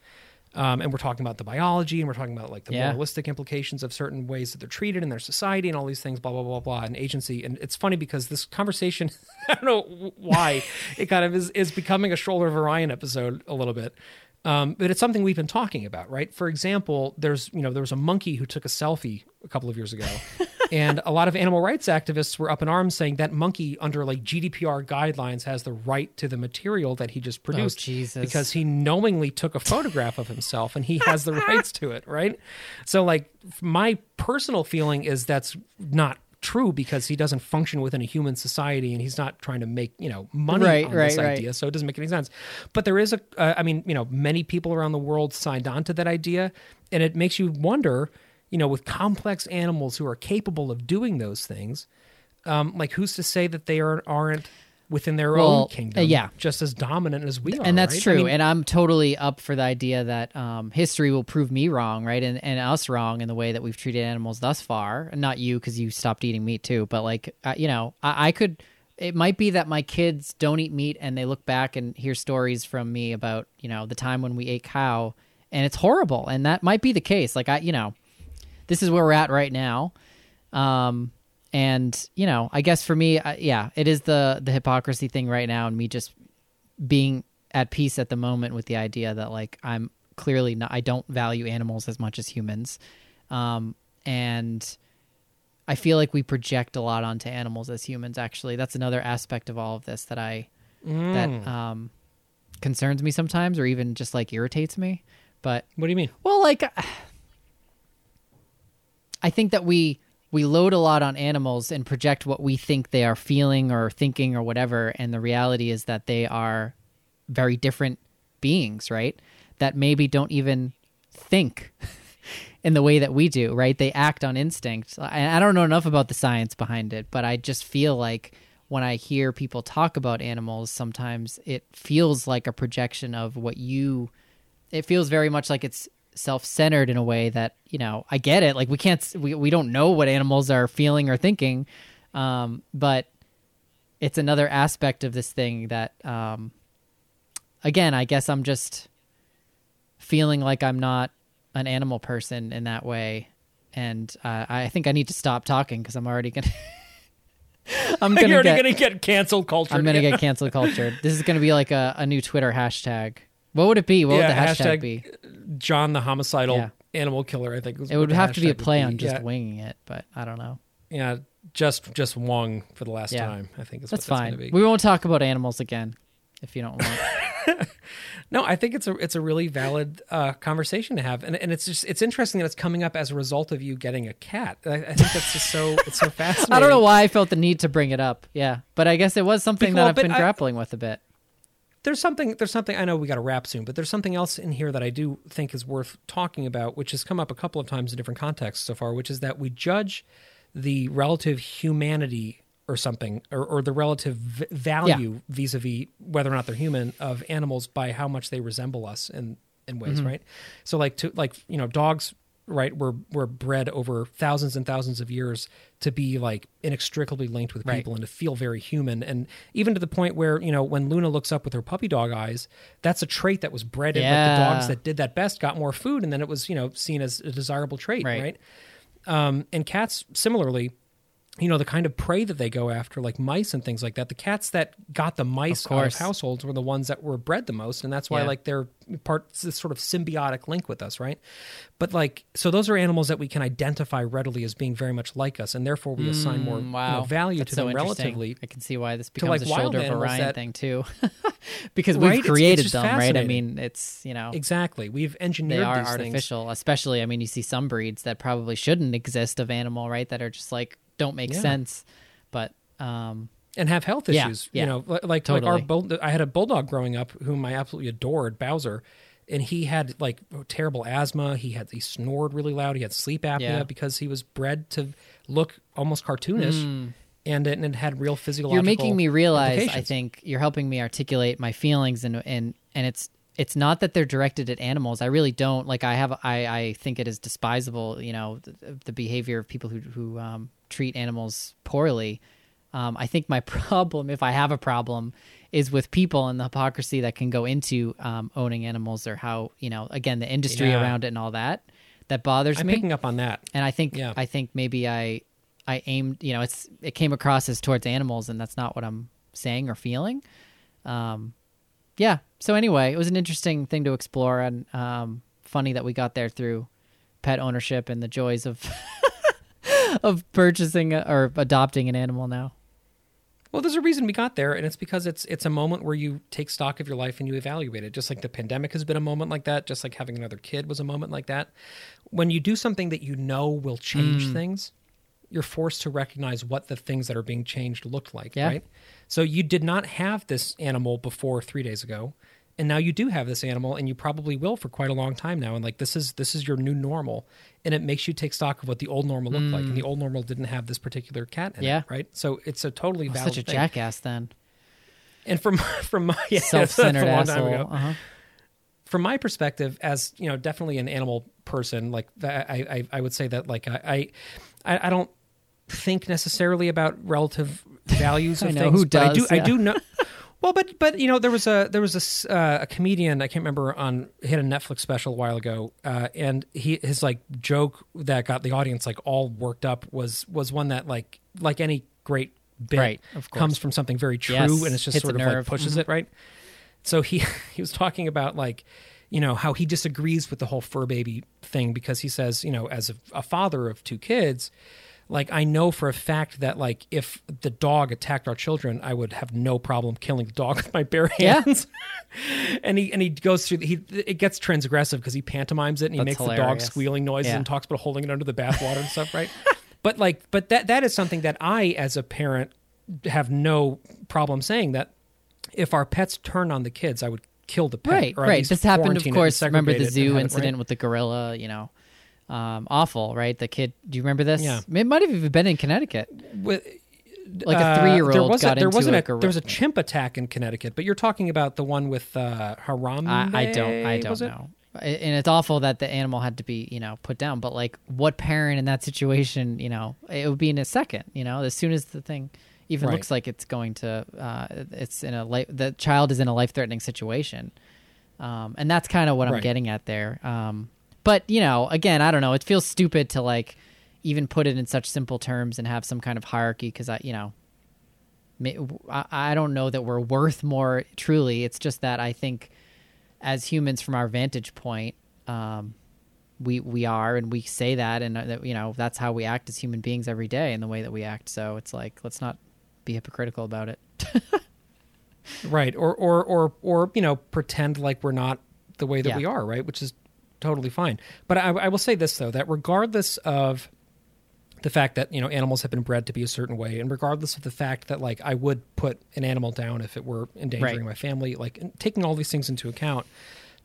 um, and we're talking about the biology, and we're talking about like the yeah. moralistic implications of certain ways that they're treated in their society, and all these things, blah blah blah blah, and agency. And it's funny because this conversation, I don't know why, it kind of is is becoming a Shoulder of Orion episode a little bit. Um, but it's something we've been talking about, right? For example, there's, you know, there was a monkey who took a selfie a couple of years ago, and a lot of animal rights activists were up in arms saying that monkey under like G D P R guidelines has the right to the material that he just produced oh, Jesus. because he knowingly took a photograph of himself and he has the rights to it, right? So like my personal feeling is that's not true, because he doesn't function within a human society and he's not trying to make, you know, money right, on right, this idea. Right. So it doesn't make any sense. But there is a, uh, I mean, you know, many people around the world signed on to that idea, and it makes you wonder, you know, with complex animals who are capable of doing those things, um, like who's to say that they are, aren't within their well, own kingdom uh, yeah. just as dominant as we are. And that's right? true. I mean, and I'm totally up for the idea that um, history will prove me wrong, right? And and us wrong in the way that we've treated animals thus far. And not you, because you stopped eating meat too. But like, uh, you know, I, I could, it might be that my kids don't eat meat and they look back and hear stories from me about, you know, the time when we ate cow and it's horrible. And that might be the case. Like I, you know, this is where we're at right now. Um, And, you know, I guess for me, I, yeah, it is the, the hypocrisy thing right now, and me just being at peace at the moment with the idea that, like, I'm clearly not, I don't value animals as much as humans. Um, and I feel like we project a lot onto animals as humans, actually. That's another aspect of all of this that I, mm. that um, concerns me sometimes, or even just, like, irritates me. But what do you mean? Well, like, I think that we... We load a lot on animals and project what we think they are feeling or thinking or whatever, and the reality is that they are very different beings, right? That maybe don't even think in the way that we do, right? They act on instinct. I, I don't know enough about the science behind it, but I just feel like when I hear people talk about animals, sometimes it feels like a projection of what you, it feels very much like it's self-centered in a way that, you know, I get it. Like we can't, we, we don't know what animals are feeling or thinking. Um, but it's another aspect of this thing that, um, again, I guess I'm just feeling like I'm not an animal person in that way. And uh, I think I need to stop talking because I'm already going to... I'm gonna You're get, already going to get cancel cultured. I'm going to yeah. get cancel cultured. This is going to be like a, a new Twitter hashtag. What would it be? What yeah, would the hashtag, hashtag be? John the Homicidal yeah. Animal Killer, I think. It would have to be a play on just yeah. winging it, but I don't know. Yeah, just just Wong for the last yeah. time, I think is that's what that's going to be. We won't talk about animals again if you don't want to. No, I think it's a it's a really valid uh, conversation to have, and and it's just it's interesting that it's coming up as a result of you getting a cat. I, I think that's just so it's so fascinating. I don't know why I felt the need to bring it up. Yeah, but I guess it was something well, that I've been I, grappling with a bit. There's something there's something I know we got to wrap soon, but there's something else in here that I do think is worth talking about, which has come up a couple of times in different contexts so far, which is that we judge the relative humanity or something, or, or the relative v- value yeah. vis-a-vis whether or not they're human of animals by how much they resemble us in, in ways, mm-hmm. right? So like, to like you know, dogs, right, were, were bred over thousands and thousands of years to be like inextricably linked with people right. and to feel very human. And even to the point where, you know, when Luna looks up with her puppy dog eyes, that's a trait that was bred in yeah. like the dogs that did that best got more food, and then it was, you know, seen as a desirable trait, right? right? Um, and cats, similarly, you know, the kind of prey that they go after, like mice and things like that, the cats that got the mice of out of households were the ones that were bred the most. And that's why yeah. like they're part this sort of symbiotic link with us. Right. But like, so those are animals that we can identify readily as being very much like us. And therefore we assign mm, more wow. you know, value that's to so them relatively. I can see why this becomes like a Shoulder of Orion that, thing too, because we've right? created it's, it's them. Right. I mean, it's, you know, exactly. We've engineered, they are these artificial, things. Especially, I mean, you see some breeds that probably shouldn't exist of animal, right. That are just like, don't make yeah. sense, but um and have health issues yeah, yeah, you know like totally. Like our bull, I had a bulldog growing up whom I absolutely adored, Bowser, and he had like terrible asthma, he had he snored really loud, he had sleep apnea yeah. because he was bred to look almost cartoonish mm. and, it, and it had real physiological you're making me realize I think you're helping me articulate my feelings and and and it's it's not that they're directed at animals. I really don't like I have I I think it is despisable, you know, the, the behavior of people who who um treat animals poorly. Um, I think my problem, if I have a problem, is with people and the hypocrisy that can go into um, owning animals, or how, you know, again, the industry yeah. around it and all that, that bothers I'm me. I'm picking up on that. And I think, yeah. I think maybe I, I aimed, you know, it's, it came across as towards animals, and that's not what I'm saying or feeling. Um, yeah. So anyway, it was an interesting thing to explore, and um, funny that we got there through pet ownership and the joys of of purchasing or adopting an animal now. Well, there's a reason we got there, and it's because it's it's a moment where you take stock of your life and you evaluate it. Just like the pandemic has been a moment like that, just like having another kid was a moment like that. When you do something that you know will change mm. things, you're forced to recognize what the things that are being changed look like, yeah. right? So you did not have this animal before three days ago, and now you do have this animal, and you probably will for quite a long time now. And like, this is this is your new normal, and it makes you take stock of what the old normal looked mm. like. And the old normal didn't have this particular cat in yeah. it, right? So it's a totally oh, valid such a thing. Jackass then. And from from my yeah, self-centered asshole. Uh-huh. From my perspective, as you know, definitely an animal person, like I I, I would say that like I I, I don't think necessarily about relative values of I know, things. Who does? I do yeah. I do know. Well, but but you know there was a there was a, uh, a comedian I can't remember on he had a Netflix special a while ago, uh, and he his like joke that got the audience like all worked up was was one that like like any great bit right, of course. Comes from something very true yes. and it's just Hits sort of nerve. Like pushes mm-hmm. it right. So he he was talking about like you know how he disagrees with the whole fur baby thing, because he says you know as a, a father of two kids. Like, I know for a fact that, like, if the dog attacked our children, I would have no problem killing the dog with my bare hands. Yeah. and he and he goes through, he it gets transgressive because he pantomimes it and he That's makes hilarious. The dog squealing noises yeah. and talks about holding it under the bathwater and stuff, right? But, like, but that that is something that I, as a parent, have no problem saying, that if our pets turn on the kids, I would kill the pet. Right, or right. This happened, of course, remember the zoo incident it, right? with the gorilla, you know. um, awful, right? The kid, do you remember this? Yeah. It might have even been in Connecticut. With, like a three-year-old uh, got a, there into wasn't a, a... There was a chimp attack in Connecticut, but you're talking about the one with uh, Harambe? I, I don't, I don't know. It? And it's awful that the animal had to be, you know, put down. But, like, what parent in that situation, you know, it would be in a second, you know, as soon as the thing... even right. looks like it's going to, uh, it's in a life, the child is in a life-threatening situation. Um, and that's kind of what right. I'm getting at there. Um, but, you know, again, I don't know. It feels stupid to, like, even put it in such simple terms and have some kind of hierarchy because, I, you know, I, I don't know that we're worth more truly. It's just that I think as humans from our vantage point, um, we we are, and we say that, and, that you know, that's how we act as human beings every day in the way that we act. So it's like, let's not be hypocritical about it. Right. Or, or, or, or, you know, pretend like we're not the way that yeah. we are. Right. Which is totally fine. But I, I will say this though, that regardless of the fact that, you know, animals have been bred to be a certain way, and regardless of the fact that, like, I would put an animal down if it were endangering right. my family, like, taking all these things into account,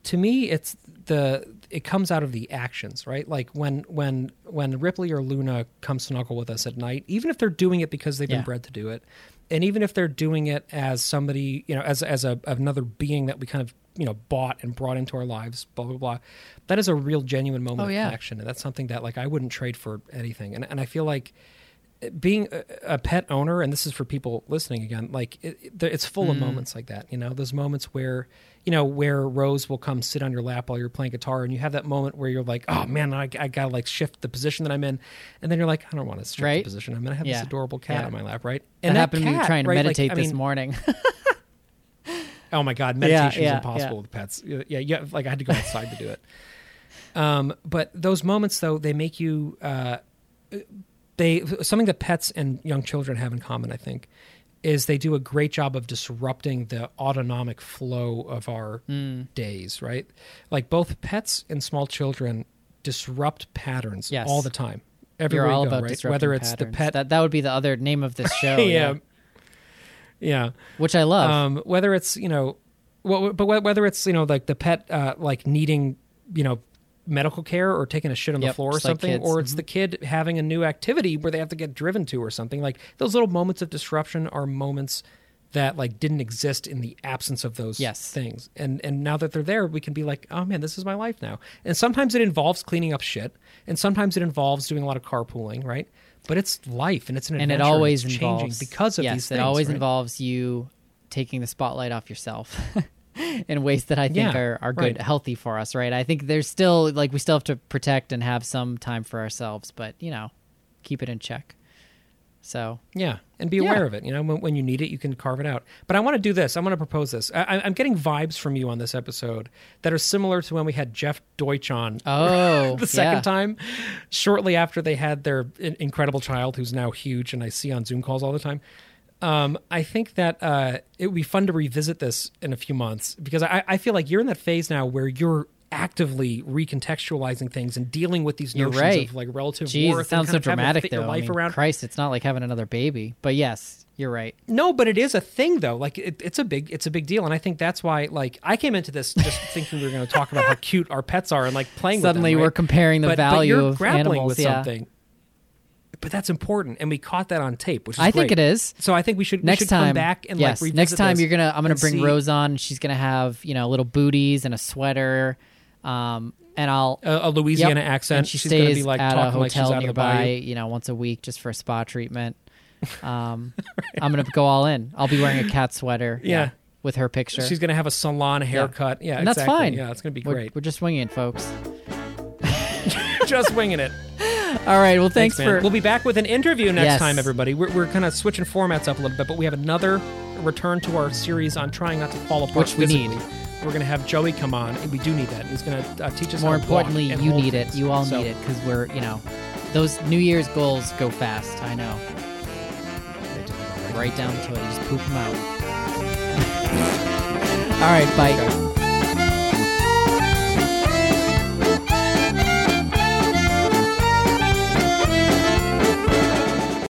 to me, it's the, it comes out of the actions, right? Like when, when, when Ripley or Luna come snuggle with us at night, even if they're doing it because they've yeah. been bred to do it, and even if they're doing it as somebody, you know, as, as a, another being that we kind of, you know, bought and brought into our lives, blah, blah, blah, that is a real genuine moment oh, of yeah. connection. And that's something that, like, I wouldn't trade for anything. And, and I feel like being a, a pet owner, and this is for people listening again, like it, it, it's full mm. of moments like that, you know, those moments where, you know, where Rose will come sit on your lap while you're playing guitar, and you have that moment where you're like, oh man, I, I gotta like shift the position that I'm in, and then you're like, I don't want to shift right? the position I'm in. I have yeah. this adorable cat yeah. on my lap, right? And that, that happened cat, to me trying to right? meditate like, this I mean, morning. Oh my God, meditation yeah, yeah, is impossible yeah. with pets. Yeah, yeah, like I had to go outside to do it. Um, but those moments though, they make you. Uh, They something that pets and young children have in common, I think, is they do a great job of disrupting the autonomic flow of our mm. days, right? Like both pets and small children disrupt patterns yes. all the time. Everywhere You're all you go, about right? Whether it's patterns. The pet that that would be the other name of this show, yeah. yeah, yeah, which I love. Um, whether it's you know, well, but whether it's you know like the pet uh, like needing you know. medical care or taking a shit on yep, the floor or something, like or it's mm-hmm. the kid having a new activity where they have to get driven to or something. Like those little moments of disruption are moments that like didn't exist in the absence of those yes. things. And and now that they're there, we can be like, oh man, this is my life now. And sometimes it involves cleaning up shit, and sometimes it involves doing a lot of carpooling, right? But it's life, and it's an adventure. And it always and changing involves, because of yes, these things. Yes, it always right? involves you taking the spotlight off yourself. In ways that I think yeah, are, are good, right. healthy for us, right? I think there's still, like, we still have to protect and have some time for ourselves, but, you know, keep it in check. So. Yeah, and be aware yeah. of it. You know, when, when you need it, you can carve it out. But I want to do this. I want to propose this. I, I'm getting vibes from you on this episode that are similar to when we had Jeff Deutsch on oh, the second yeah. time, shortly after they had their incredible child, who's now huge and I see on Zoom calls all the time. Um, I think that uh, it would be fun to revisit this in a few months because I, I feel like you're in that phase now where you're actively recontextualizing things and dealing with these notions right. of like relative Jeez, worth. It sounds so dramatic though. I mean, Christ, it's not like having another baby. But yes, you're right. No, but it is a thing though. Like it, it's a big, it's a big deal, and I think that's why. Like I came into this just thinking we were going to talk about how cute our pets are and like playing. Suddenly with them, right? we're comparing the but, value but you're of grappling animals with yeah. something. But that's important, and we caught that on tape, which is I great. think it is. So I think we should, next we should time, come back and yes. like revisit next time this you're gonna. I'm gonna bring see. Rose on, and she's gonna have you know little booties and a sweater, um, and I'll uh, a Louisiana yep. accent. And she she's stays gonna be like at talking a hotel like she's nearby, you know, once a week just for a spa treatment. Um, right. I'm gonna go all in. I'll be wearing a cat sweater, yeah, yeah with her picture. She's gonna have a salon haircut, yeah, yeah and exactly. that's fine. Yeah, it's gonna be we're, great. We're just winging it, folks. Just winging it. All right, well, thanks, thanks for... We'll be back with an interview next yes. time, everybody. We're, we're kind of switching formats up a little bit, but we have another return to our series on trying not to fall apart. Which we physically. need. We're going to have Joey come on, and we do need that. He's going to uh, teach us More how to More importantly, you need things. it. You all so. need it, because we're, you know, those New Year's goals go fast. I know. Right down to it. You just poop them out. All right, bye. Okay.